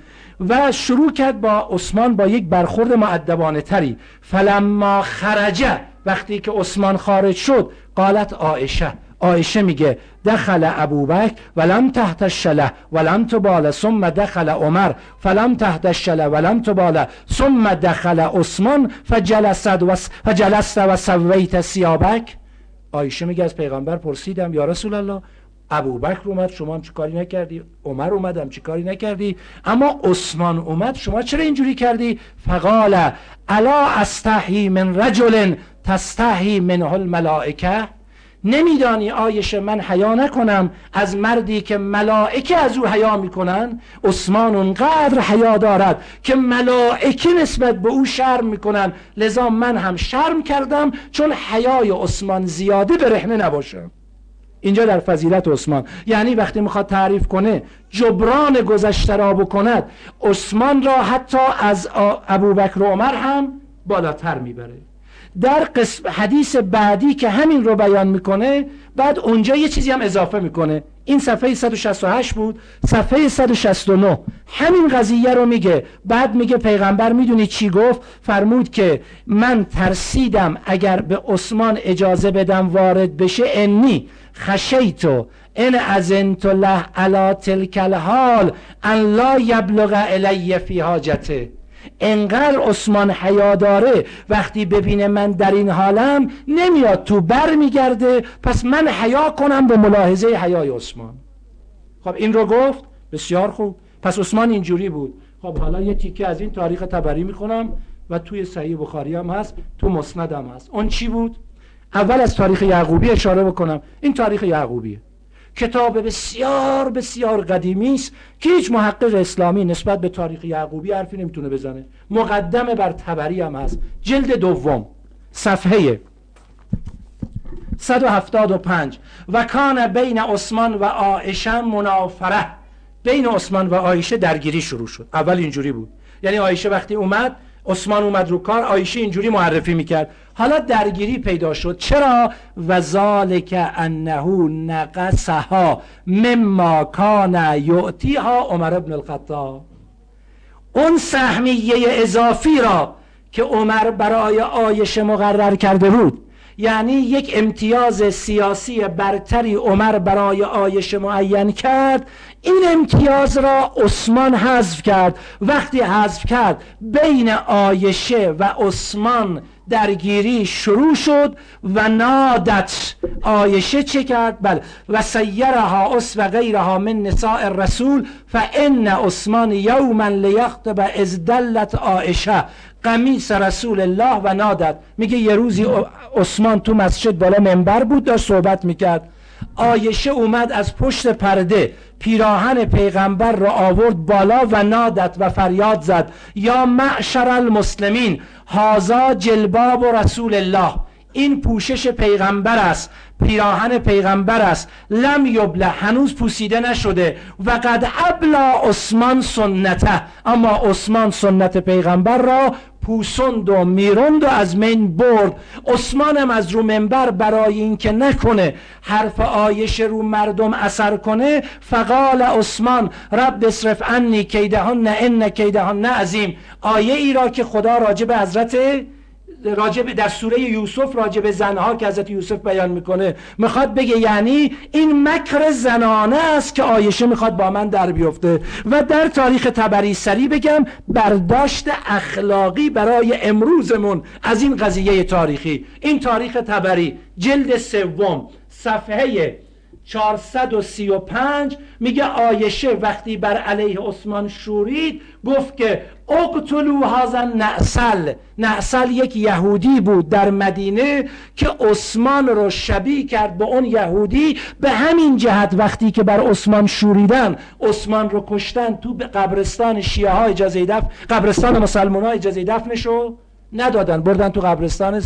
و شروع کرد با عثمان با یک برخورد مؤدبانه تری. فلما خرجه، وقتی که عثمان خارج شد، قالت عایشه، عایشه میگه دخل ابوبکر ولم تحت الشله ولم تباله ثم دخل عمر فلم تحت الشله ولم تباله ثم دخل عثمان فجلست و سویت ثيابك. عایشه میگه از پیغمبر پرسیدم یا رسول الله، ابوبکر اومد شما هم چی کاری نکردی، عمر اومد هم چی کاری نکردی، اما عثمان اومد شما چرا اینجوری کردی؟ فقال الا استحی من رجل تستحی منه الملائکه، نمیدانی عایشه من حیا نکنم از مردی که ملائکه از او حیا میکنن؟ عثمان اونقدر حیا دارد که ملائکه نسبت به او شرم میکنن، لذا من هم شرم کردم چون حیای عثمان زیاده برهنه نباشم. اینجا در فضیلت عثمان، یعنی وقتی میخواد تعریف کنه جبران گذشته را بکند، عثمان را حتی از ابوبکر و عمر هم بالاتر میبره. در حدیث بعدی که همین رو بیان میکنه، بعد اونجا یه چیزی هم اضافه میکنه. این صفحه 168 بود، صفحه 169 همین قضیه رو میگه. بعد میگه پیغمبر میدونی چی گفت؟ فرمود که من ترسیدم اگر به عثمان اجازه بدم وارد بشه، انی خشیتو ان ازنت له علی تلک الحال ان لا یبلغ الی فی حاجته. انقدر عثمان حیا داره وقتی ببینه من در این حالم نمیاد تو، بر میگرده، پس من حیا کنم به ملاحظه حیای عثمان. خب این رو گفت، بسیار خوب، پس عثمان اینجوری بود. خب حالا یه تیکه از این تاریخ طبری میخونم و توی صحیح بخاری هم هست، تو مسند هم هست. اون چی بود؟ اول از تاریخ یعقوبی اشاره بکنم. این تاریخ یعقوبیه، کتاب بسیار بسیار قدیمی است که هیچ محقق اسلامی نسبت به تاریخ یعقوبی حرفی نمیتونه بزنه. مقدمه بر طبری هم هست، جلد دوم، صفحه 175. و کان بین عثمان و عایشه منافره. بین عثمان و عایشه درگیری شروع شد. اول اینجوری بود، یعنی عایشه وقتی اومد، عثمان اومد رو کار، عایشه اینجوری معرفی میکرد، حالا درگیری پیدا شد. چرا؟ وذالک انه نقصها مما کان یعطیها عمر ابن الخطاب. اون سهمیه اضافی را که عمر برای عایشه مقرر کرده بود، یعنی یک امتیاز سیاسی برتری عمر برای عایشه معین کرد، این امتیاز را عثمان حذف کرد. وقتی حذف کرد، بین عایشه و عثمان درگیری شروع شد. و نادت، عایشه چه کرد؟ بله، و سیرها اس و غیرها من نساء الرسول فان عثمان یوما لیخطب اذ دلت عایشه قمیص رسول الله و نادت. میگه یه روزی عثمان تو مسجد بالا منبر بود، داشت صحبت میکرد، عایشه اومد از پشت پرده پیراهن پیغمبر را آورد بالا و نادت و فریاد زد یا معشر المسلمین هازا جلباب و رسول الله. این پوشش پیغمبر است، پیراهن پیغمبر است، لم یبله، هنوز پوسیده نشده، و قد ابلا عثمان سنته، اما عثمان سنت پیغمبر را پوسند و میرند و از من برد. عثمانم از رو منبر برای اینکه نکنه حرف عایشه رو مردم اثر کنه، فقال عثمان رب اصرف عنی کیدهن ان کیدهن عظیم. آیه ای را که خدا راجع به حضرت در سوره یوسف راجع به زنها که حضرت یوسف بیان میکنه میخواد بگه، یعنی این مکر زنانه است که عایشه میخواد با من در بیفته. و در تاریخ طبری سری بگم برداشت اخلاقی برای امروزمون از این قضیه تاریخی. این تاریخ طبری جلد سوم صفحه 435 میگه عایشه وقتی بر علیه عثمان شورید گفت که اقتلوا هذا النعسل. نعسل یک یهودی بود در مدینه که عثمان رو شبیه کرد به اون یهودی. به همین جهت وقتی که بر عثمان شوریدن، عثمان رو کشتن، تو به قبرستان شیعه ها اجازه دفن، قبرستان مسلمان ها اجازه دفنشو ندادن، بردن تو قبرستان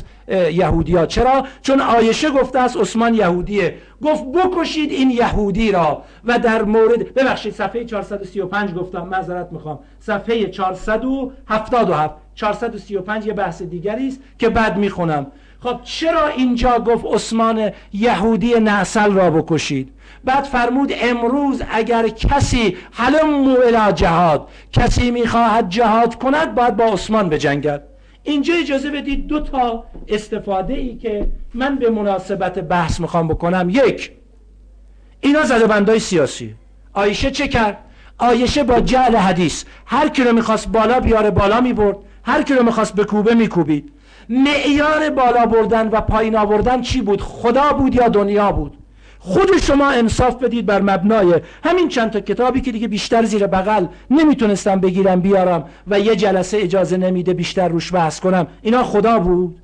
یهودی ها. چرا؟ چون عایشه گفته است عثمان یهودیه، گفت بکشید این یهودی را. و در مورد، ببخشید صفحه 435 گفتم، معذرت میخوام، صفحه 477. 435 یه بحث دیگری است که بعد میخونم. خب چرا اینجا گفت عثمان یهودی نعسل را بکشید؟ بعد فرمود امروز اگر کسی حلمو الی جهاد، کسی میخواهد جهاد کند باید با عثمان بجنگد. اینجا اجازه بدید دو تا استفاده ای که من به مناسبت بحث میخوام بکنم. یک، اینا زدبندهای سیاسی. عایشه چه کرد؟ عایشه با جعل حدیث هر کی رو میخواست بالا بیاره بالا میبرد، هر کی رو میخواست بکوبه میکوبید. معیار بالا بردن و پایین آوردن چی بود؟ خدا بود یا دنیا بود؟ خود شما انصاف بدید بر مبنای همین چند تا کتابی که دیگه بیشتر زیر بغل نمیتونستم بگیرم بیارم و یه جلسه اجازه نمیده بیشتر روش بحث کنم. اینا خدا بود؟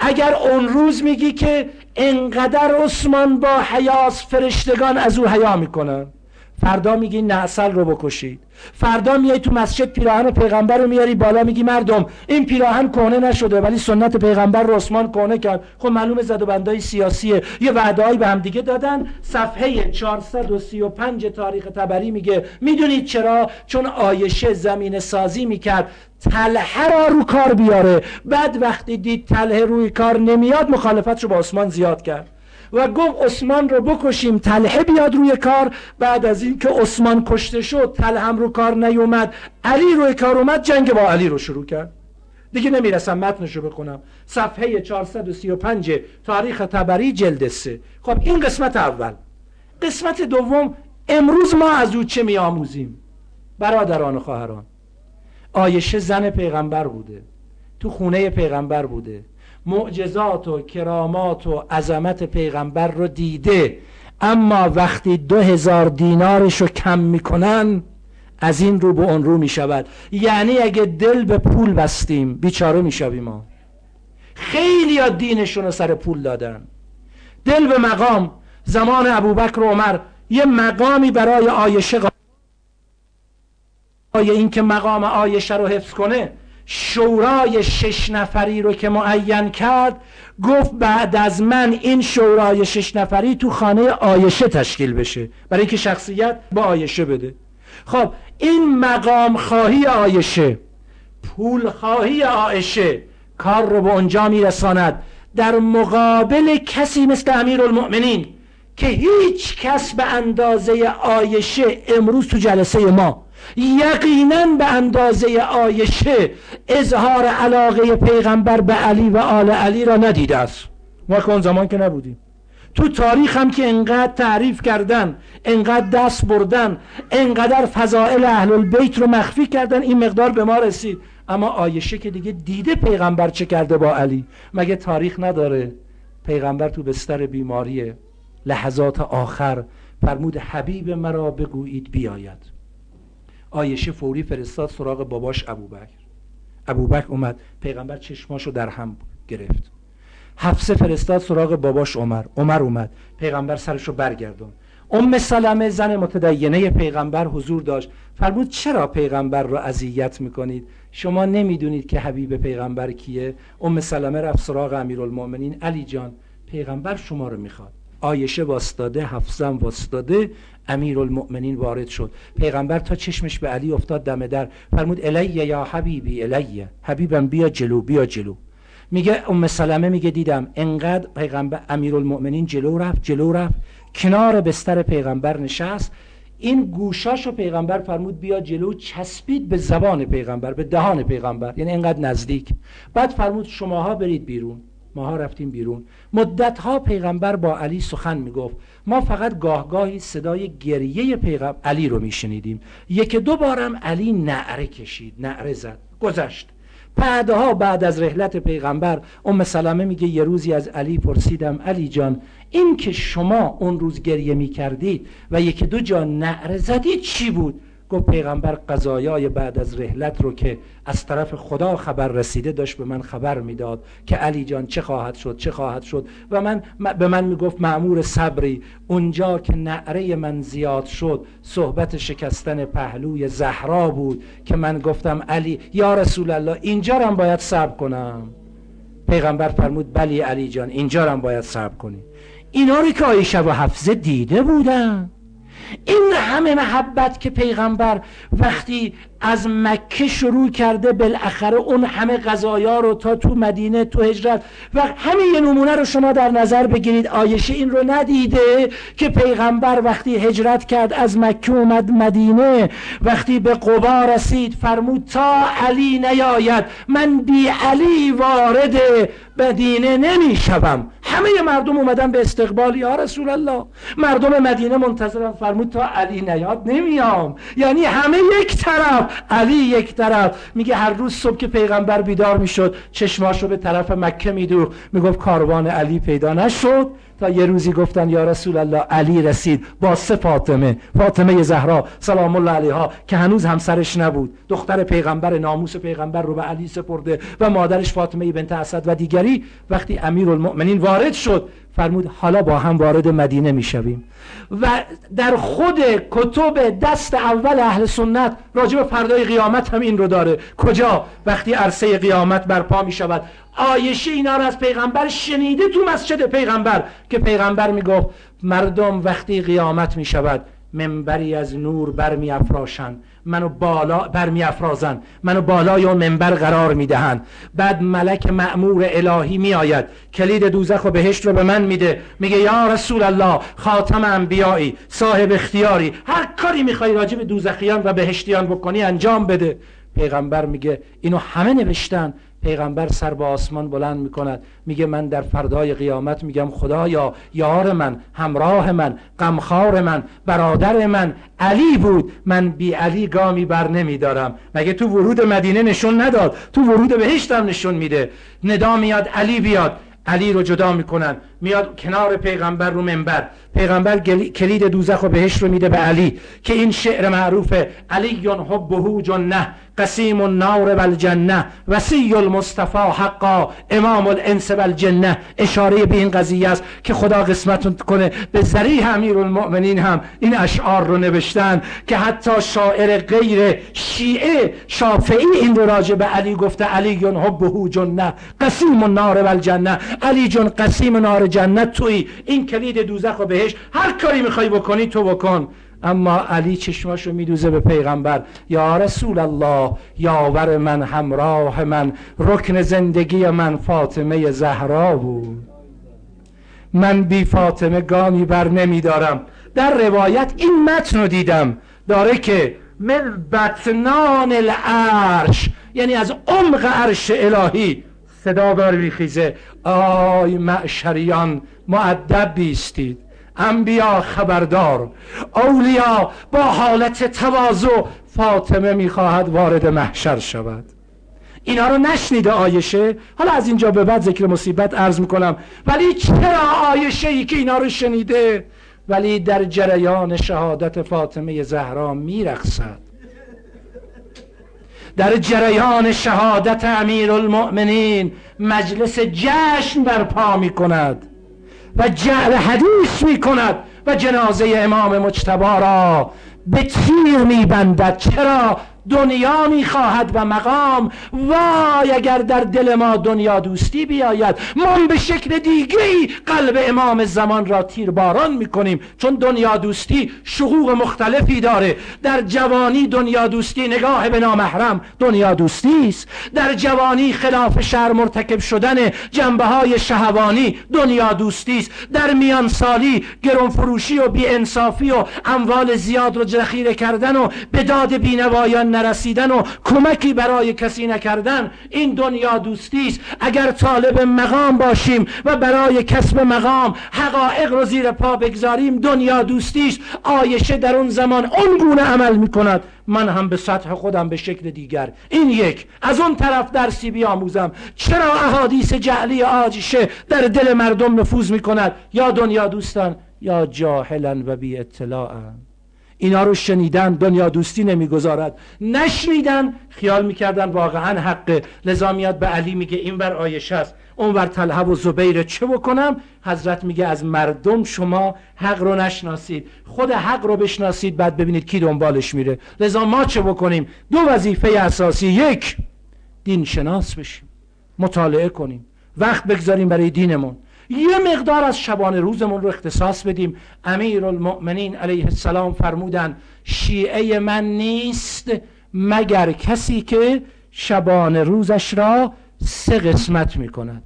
اگر اون روز میگی که انقدر عثمان با حیاس فرشتگان از او حیا میکنن، فردا میگی این نعسل رو بکشید، فردا میای تو مسجد پیراهن پیغمبر رو میاری بالا میگی مردم این پیراهن کهنه نشده ولی سنت پیغمبر رو عثمان کهنه کرد. خب معلومه زد و بندای سیاسیه، یه وعده‌ای به هم دیگه دادن. صفحه 435 تاریخ طبری میگه میدونید چرا؟ چون عایشه زمین سازی میکرد طلحه را رو کار بیاره، بعد وقتی دید طلحه روی کار نمیاد مخالفت رو با عثمان زیاد کرد و گفت عثمان رو بکشیم طلحه بیاد روی کار. بعد از این که عثمان کشته شد طلحه هم رو کار نیومد، علی روی کار اومد، جنگ با علی رو شروع کرد. دیگه نمیرسم متنشو بکنم. صفحه 435 تاریخ طبری جلد 3. خب این قسمت اول. قسمت دوم، امروز ما از او چه میآموزیم؟ برادران و خواهران، عایشه زن پیغمبر بوده، تو خونه پیغمبر بوده، معجزات و کرامات و عظمت پیغمبر رو دیده، اما وقتی 2000 دینارش رو کم میکنن از این رو به اون رو میشود. یعنی اگه دل به پول بستیم بیچاره میشویم. ما خیلی ها دینشون رو سر پول دادن، دل به مقام. زمان ابوبکر و عمر یه مقامی برای عایشه، این که مقام عایشه رو حفظ کنه، شورای 6 نفری رو که معین کرد گفت بعد از من این شورای 6 نفری تو خانه عایشه تشکیل بشه، برای اینکه شخصیت با عایشه بده. خب این مقام خواهی عایشه، پول خواهی عایشه کار رو به اونجا میرساند، در مقابل کسی مثل امیرالمومنین که هیچ کس به اندازه عایشه امروز تو جلسه ما یقیناً به اندازه عایشه اظهار علاقه پیغمبر به علی و آل علی را ندیده است. ما که اون زمان که نبودیم، تو تاریخ هم که انقدر تعریف کردن، انقدر دست بردن، انقدر فضائل اهل البیت رو مخفی کردن، این مقدار به ما رسید. اما عایشه که دیگه دیده پیغمبر چه کرده با علی. مگه تاریخ نداره پیغمبر تو بستر بیماری لحظات آخر فرمود حبیب مرا بگویید بیاید؟ عایشه فوری فرستاد سراغ باباش ابوبکر. ابوبکر اومد، پیغمبر چشماشو در هم گرفت. حفصه فرستاد سراغ باباش عمر. عمر اومد، پیغمبر سرشو برگردون. ام سلمه زن متدینه پیغمبر حضور داشت، فرمود چرا پیغمبر رو اذیت میکنید؟ شما نمیدونید که حبیب پیغمبر کیه؟ ام سلمه رفت سراغ امیرالمومنین، علی جان پیغمبر شما رو میخواد. عایشه واستاده، حفصه هم واستاده، امیرالمؤمنین وارد شد. پیغمبر تا چشمش به علی افتاد دم در، فرمود الیه یا حبیبی الیه، حبیبم بیا جلو، بیا جلو. میگه ام سلمه میگه دیدم انقدر پیغمبر، امیرالمؤمنین جلو رفت، جلو رفت، کنار بستر پیغمبر نشست، این گوشاشو پیغمبر فرمود بیا جلو، چسبید به زبان پیغمبر، به دهان پیغمبر، یعنی انقدر نزدیک. بعد فرمود شماها برید بیرون. ماها رفتیم بیرون. مدتها پیغمبر با علی سخن میگفت، ما فقط گاه گاهی صدای گریه پیغمبر علی رو میشنیدیم. یک دو بارم علی نعره کشید، نعره زد، گذشت. بعدها بعد از رحلت پیغمبر ام سلمه میگه یه روزی از علی پرسیدم علی جان این که شما اون روز گریه میکردید و یک دو جا نعره زدید چی بود؟ گفت پیغمبر قضایای بعد از رحلت رو که از طرف خدا خبر رسیده داشت به من خبر میداد که علی جان چه خواهد شد، چه خواهد شد، و به من میگفت مأمور صبری. اونجا که نعره من زیاد شد صحبت شکستن پهلوی زهرا بود که من گفتم علی یا رسول الله اینجا رو هم باید صبر کنم. پیغمبر فرمود بلی علی جان اینجا رو هم باید صبر کنی. اینا رو که عایشه و حفصه دیده بودن، این همه محبت که پیغمبر وقتی از مکه شروع کرده بالاخره اون همه غذایا رو تا تو مدینه تو هجرت، و همین یه نمونه رو شما در نظر بگیرید. عایشه این رو ندیده که پیغمبر وقتی هجرت کرد از مکه اومد مدینه، وقتی به قبا رسید فرمود تا علی نیاید من بی علی وارد مدینه نمی شوم. همه مردم اومدن به استقبال یا رسول الله، مردم مدینه منتظرن، فرمود تا علی نیاد نمیام. یعنی همه یک طرف، علی یک طرف. میگه هر روز صبح که پیغمبر بیدار میشد چشماشو به طرف مکه میدوخت، میگفت کاروان علی پیدا نشد، تا یه روزی گفتن یا رسول الله علی رسید با سه فاطمه زهرا سلام الله علیها که هنوز همسرش نبود، دختر پیغمبر، ناموس پیغمبر رو به علی سپرده، و مادرش فاطمه بنت اسد و دیگری. وقتی امیرالمؤمنین وارد شد فرمود حالا با هم وارد مدینه میشویم. و در خود کتب دست اول اهل سنت راجع به فردای قیامت هم این رو داره. کجا؟ وقتی عرصه قیامت برپا می شود. عایشه اینا رو از پیغمبر شنیده تو مسجد پیغمبر که پیغمبر می گفت مردم وقتی قیامت می شود منبری از نور برمی افراشند، منو بالا برمی افرازند، منو بالای اون منبر قرار میدهند. بعد ملک مأمور الهی میآید، کلید دوزخ و بهشت رو به من میده، میگه یا رسول الله خاتم انبیایی، صاحب اختیاری، هر کاری میخوای راجع به دوزخیان و بهشتیان بکنی انجام بده. پیغمبر میگه اینو همه نوشتن. پیغمبر سر به آسمان بلند میکند، میگه من در فردای قیامت میگم خدایا یار من، همراه من، غمخوار من، برادر من علی بود، من بی علی گامی بر نمیدارم. مگه تو ورود مدینه نشون نداد؟ تو ورود بهشت هم نشون میده. ندا میاد علی بیاد، علی رو جدا میکنن، میاد کنار پیغمبر رو منبر، پیغمبر کلید دوزخ و بهشت رو میده به علی که این شعر معروفه: علی حبه جنه، قسیم النار و الجنه، وصی المصطفى حقا، امام الانس و الجنه. اشاره به این قضیه است که خدا قسمت کنه. به ذریح امیرالمومنین هم این اشعار رو نوشتن که حتی شاعر غیر شیعه شافعی این رو راجع به علی گفته: علی حبه جنه، قسیم النار و الجنه، علی جن قسیم نار جنت تویی، این کلید دوزخ و بهشت، هر کاری میخوای بکنی تو بکن. اما علی چشماشو میدوزه به پیغمبر: یا رسول الله یاور من، همراه من، رکن زندگی من فاطمه زهرا بود، من بی فاطمه گامی بر نمیدارم. در روایت این متن رو دیدم داره که من بطنان العرش، یعنی از عمق عرش الهی صدا برمیخیزه: آی معشریان مؤدب بیستید، انبیا خبردار، اولیا با حالت تواضع. فاطمه میخواهد وارد محشر شود. اینا رو نشنیده عایشه. حالا از اینجا به بعد ذکر مصیبت عرض میکنم. ولی چرا عایشه ای که اینا رو شنیده ولی در جریان شهادت فاطمه زهرا میرقصد، در جریان شهادت امیرالمؤمنین مجلس جشن برپا می کند و جعل حدیث می کند و جنازه امام مجتبی را به تیر می بندد؟ چرا؟ دنیا می خواهد و مقام. وای اگر در دل ما دنیا دوستی بیاید، ما به شکل دیگری قلب امام زمان را تیرباران می کنیم. چون دنیا دوستی شقوق مختلفی داره. در جوانی دنیا دوستی نگاه به نامحرم دنیا دوستی است. در جوانی خلاف شرع مرتکب شدن جنبه های شهوانی دنیا دوستی است. در میان سالی گران فروشی و بی انصافی و اموال زیاد را ذخیره کردن و به داد بینوایان نرسیدن و کمکی برای کسی نکردن این دنیا دوستی است. اگر طالب مقام باشیم و برای کسب مقام حقایق رو زیر پا بگذاریم دنیا دوستی است. عایشه در اون زمان اون گونه عمل میکند، من هم به سطح خودم به شکل دیگر. این یک. از اون طرف درسی بیاموزم چرا احادیث جعلی عایشه در دل مردم نفوذ میکند. یا دنیا دوستن یا جاهلن و بی اطلاعن. اینا رو شنیدن دنیا دوستی نمیگذارد، نشنیدن خیال میکردن واقعا حقه. لذا میاد به علی میگه این ور عایشه است، اون ور طلحه و زبیر، چه بکنم؟ حضرت میگه از مردم شما حق رو نشناسید، خود حق رو بشناسید، بعد ببینید کی دنبالش میره. لذا ما چه بکنیم؟ دو وظیفه اساسی: یک، دین شناس بشیم، مطالعه کنیم، وقت بگذاریم برای دینمون، یه مقدار از شبانه روزمون رو اختصاص بدیم. امیرالمؤمنین علیه السلام فرمودن شیعه من نیست مگر کسی که شبانه روزش را 3 قسمت میکند.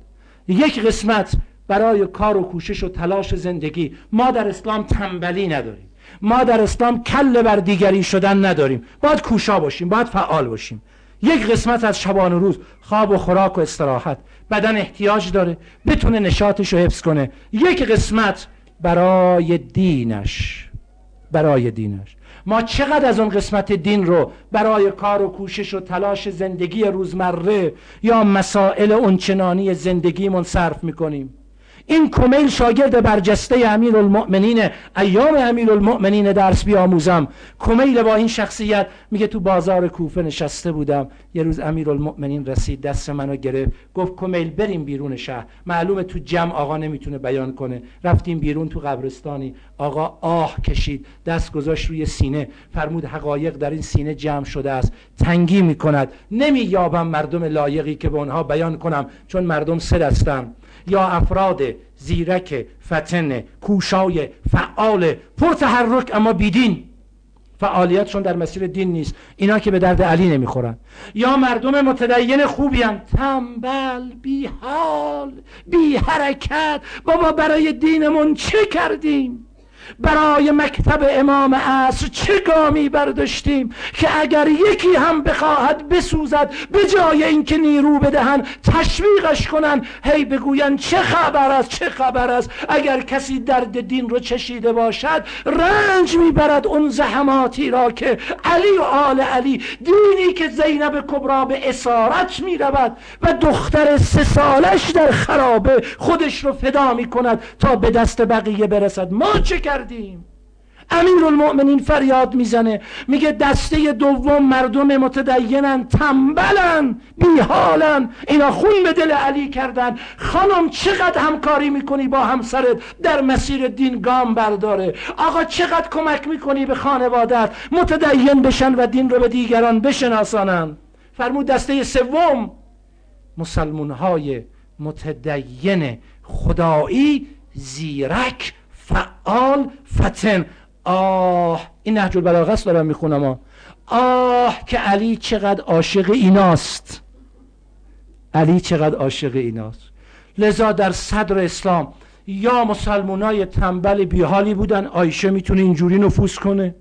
یک قسمت برای کار و کوشش و تلاش زندگی. ما در اسلام تنبلی نداریم، ما در اسلام کله بر دیگری شدن نداریم، باید کوشا باشیم، باید فعال باشیم. یک قسمت از شبانه روز خواب و خوراک و استراحت، بدن احتیاج داره بتونه نشاطش رو حفظ کنه. یک قسمت برای دینش، برای دینش. ما چقدر از اون قسمت دین رو برای کار و کوشش و تلاش زندگی روزمره یا مسائل اونچنانی زندگیمون صرف میکنیم؟ این کمیل شاگرد برجسته امیرالمومنین ایام امیرالمومنین درس بیاموزم. کمیل با این شخصیت میگه تو بازار کوفه نشسته بودم، یه روز امیرالمومنین رسید دست منو گرفت، گفت کمیل بریم بیرون شهر. معلومه تو جمع آقا نمیتونه بیان کنه. رفتیم بیرون تو قبرستانی، آقا آه کشید، دست گذاشت روی سینه، فرمود حقایق در این سینه جمع شده است، تنگی میکند، نمییابم مردم لایقی که به آنها بیان کنم، چون مردم سه دستند: یا افراد زیرک، فتن، کوشای، فعال، پرتحرک اما بیدین، فعالیتشون در مسیر دین نیست، اینا که به درد علی نمیخورن. یا مردم متدین خوبی هم، تنبل، بی حال، بی حرکت. بابا برای دینمون چه کردیم؟ برای مکتب امام عصر چه گامی برداشتیم که اگر یکی هم بخواهد بسوزد، به جای اینکه نیرو بدهن تشویقش کنن، هی بگوین چه خبر است چه خبر است. اگر کسی درد دین رو چشیده باشد، رنج میبرد اون زحماتی را که علی و آل علی، دینی که زینب کبری به اسارت میرود و دختر 3 سالش در خرابه خودش رو فدا میکند تا به دست بقیه برسد. ما چه کردیم؟ امیرالمومنین فریاد میزنه، میگه دسته دوم مردم متدینن، تنبلن، بیحالن، اینا خون به دل علی کردن. خانم چقدر همکاری میکنی با همسرت در مسیر دین گام برداره. آقا چقدر کمک میکنی به خانوادت متدین بشن و دین رو به دیگران بشناسانن. فرمود دسته سوم مسلمانهای متدین خدایی، زیرک، فعال، فتن. آه، این نهج البلاغه است دارم میخونم. آه که علی چقدر عاشق ایناست، علی چقدر عاشق ایناست. لذا در صدر اسلام یا مسلمانای تنبل بیحالی بودن، عایشه میتونه اینجوری نفوذ کنه،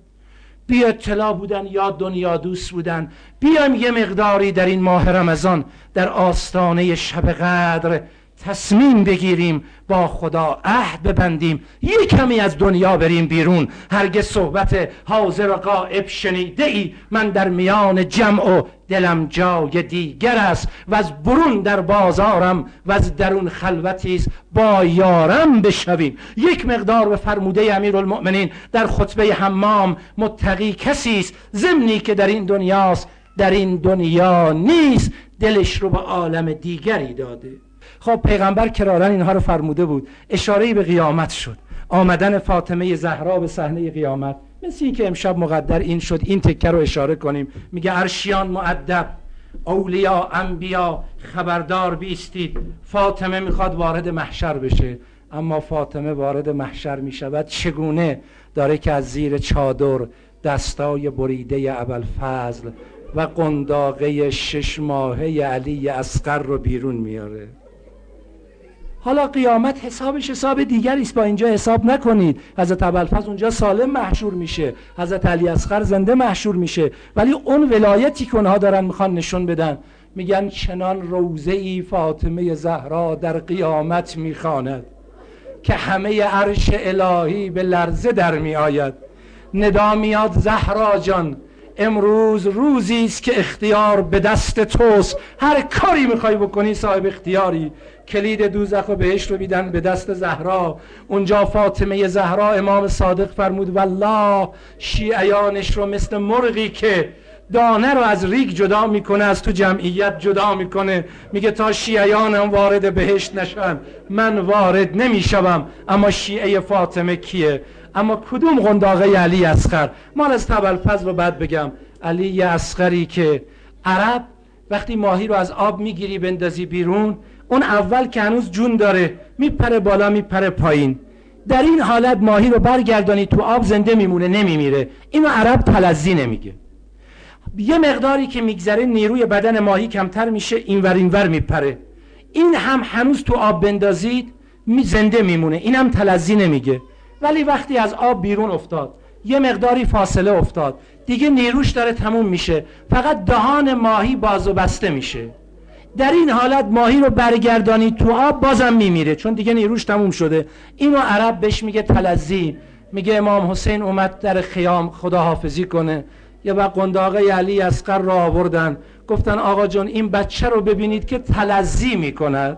بی اطلاع بودن یا دنیا دوست بودن. بیام یه مقداری در این ماه رمضان در آستانه شب قدر تصمیم بگیریم، با خدا عهد ببندیم، یه کمی از دنیا بریم بیرون. هرگز صحبت حاضر و غائب شنیده ای؟ من در میان جمع و دلم جای دیگر است، و از برون در بازارم و از درون خلوتی است، با یارم بشویم. یک مقدار به فرموده امیرالمومنین در خطبه حمام، متقی کسی است ضمنی که در این دنیاست، در این دنیا نیست، دلش رو به عالم دیگری داده. خب پیغمبر کرارا اینها رو فرموده بود، اشاره‌ای به قیامت شد، آمدن فاطمه زهرا به صحنه قیامت. مثل این که امشب مقدر این شد این تکه رو اشاره کنیم. میگه عرشیان مؤدب، اولیا، انبیا، خبردار بیستید. فاطمه میخواد وارد محشر بشه. اما فاطمه وارد محشر میشود چگونه؟ داره که از زیر چادر دستای بریده ابوالفضل و قنداقه 6 ماهه علی اصغر رو بیرون میاره. حالا قیامت حسابش حساب دیگری است، با اینجا حساب نکنید. حضرت ابوالفضل اونجا سالم محشور میشه، حضرت علی اصغر زنده محشور میشه، ولی اون ولایتی که اونها دارن میخوان نشون بدن، میگن چنان روزه‌ای فاطمه زهرا در قیامت میخواند که همه عرش الهی به لرزه در میآید. ندا میاد زهرا جان، امروز روزی است که اختیار به دست توست، هر کاری میخوای بکنی صاحب اختیاری. کلید دوزخ و بهشت رو میدن به دست زهرا. اونجا فاطمه زهرا، امام صادق فرمود والله شیعیانش رو مثل مرغی که دانه رو از ریگ جدا میکنه، از تو جمعیت جدا میکنه، میگه تا شیعیانم وارد بهشت نشن من وارد نمیشوم. اما شیعه فاطمه کیه؟ اما کدوم قنداقه علی اصغر؟ مال از ابوالفضل رو بعد بگم. علی اصغری که عرب وقتی ماهی رو از آب میگیری بندازی بیرون، اون اول که هنوز جون داره میپره بالا میپره پایین، در این حالت ماهی رو برگردانی تو آب زنده میمونه نمیمیره. اینو عرب تلزی نمیگه. یه مقداری که میگذره نیروی بدن ماهی کمتر میشه، اینور اینور میپره، این هم هنوز تو آب بندازید زنده میمونه، این هم تلزی نمیگه. ولی وقتی از آب بیرون افتاد، یه مقداری فاصله افتاد، دیگه نیروش داره تموم میشه، فقط دهان ماهی باز و بسته میشه. در این حالت ماهی رو برگردانی تو آب بازم میمیره، چون دیگه نیروش تموم شده. اینو عرب بهش میگه تلزی. میگه امام حسین اومد در خیام خداحافظی کنه، یا با قنداقه علی اصغر را آوردن، گفتن آقا جان این بچه رو ببینید که تلزی میکند.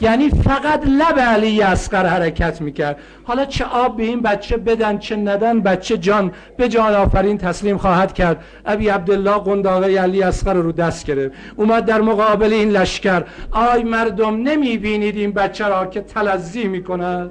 یعنی فقط لب علی اصغر حرکت میکرد. حالا چه آب به این بچه بدن چه ندن، بچه جان به جان آفرین تسلیم خواهد کرد. ابی عبدالله قنداقه علی اصغر رو دست گرفت، اومد در مقابل این لشکر. آی مردم، نمیبینید این بچه را که تلظی میکند؟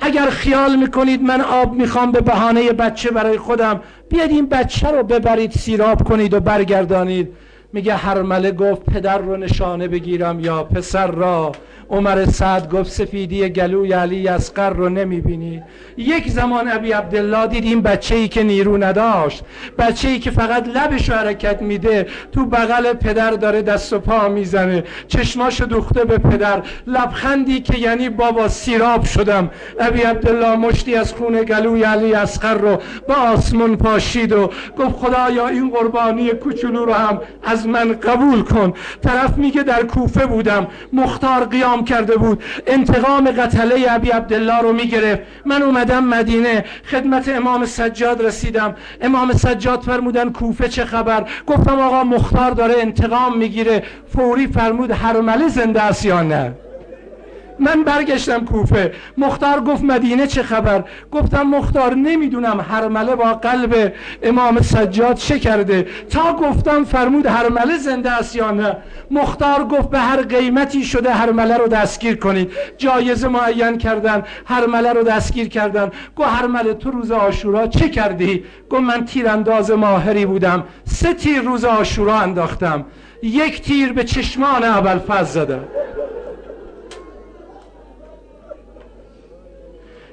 اگر خیال میکنید من آب میخوام به بهانه بچه برای خودم، بیاد این بچه رو ببرید سیراب کنید و برگردانید. میگه هرمله گفت پدر رو نشانه بگیرم یا پسر را. عمر سعد گفت سفیدی گلوی علی اصغر رو نمیبینی؟ یک زمان ابی عبدالله دید این بچه‌ای که نیرو نداشت، بچه‌ای که فقط لبش حرکت میده، تو بغل پدر داره دست و پا میزنه، چشماشو دوخته به پدر، لبخندی که یعنی بابا سیراب شدم. ابی عبدالله مشتی از خون گلوی علی اصغر رو با آسمون پاشید و گفت خدایا این قربانی کوچولو رو هم از من قبول کن. طرف میگه در کوفه بودم، مختار قیام کرده بود، انتقام قتله ابی عبدالله رو میگرفت. من اومدم مدینه، خدمت امام سجاد رسیدم. امام سجاد فرمودن کوفه چه خبر؟ گفتم آقا مختار داره انتقام میگیره. فوری فرمود هرمله زنده است یا نه؟ من برگشتم کوفه. مختار گفت مدینه چه خبر؟ گفتم مختار نمیدونم، هرمله با قلب امام سجاد چه کرده؟ تا گفتم فرمود هرمله زنده است یا نه؟ مختار گفت به هر قیمتی شده هرمله رو دستگیر کنید. جایزه معین کردن، هرمله رو دستگیر کردن. گفت هرمله تو روز عاشورا چه کردی؟ گفت من تیرانداز ماهری بودم، 3 تیر روز عاشورا انداختم، 1 تیر به چشمان ابوالفضل زدم،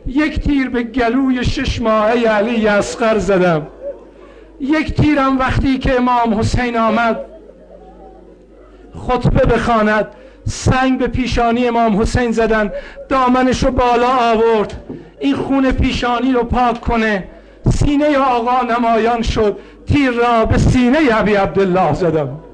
1 تیر به گلوی 6 ماهه علی اصغر زدم، 1 تیرم وقتی که امام حسین آمد خطبه بخواند سنگ به پیشانی امام حسین زدن، دامنش رو بالا آورد این خون پیشانی رو پاک کنه. سینه آقا نمایان شد، تیر را به سینه ابی عبدالله زدم.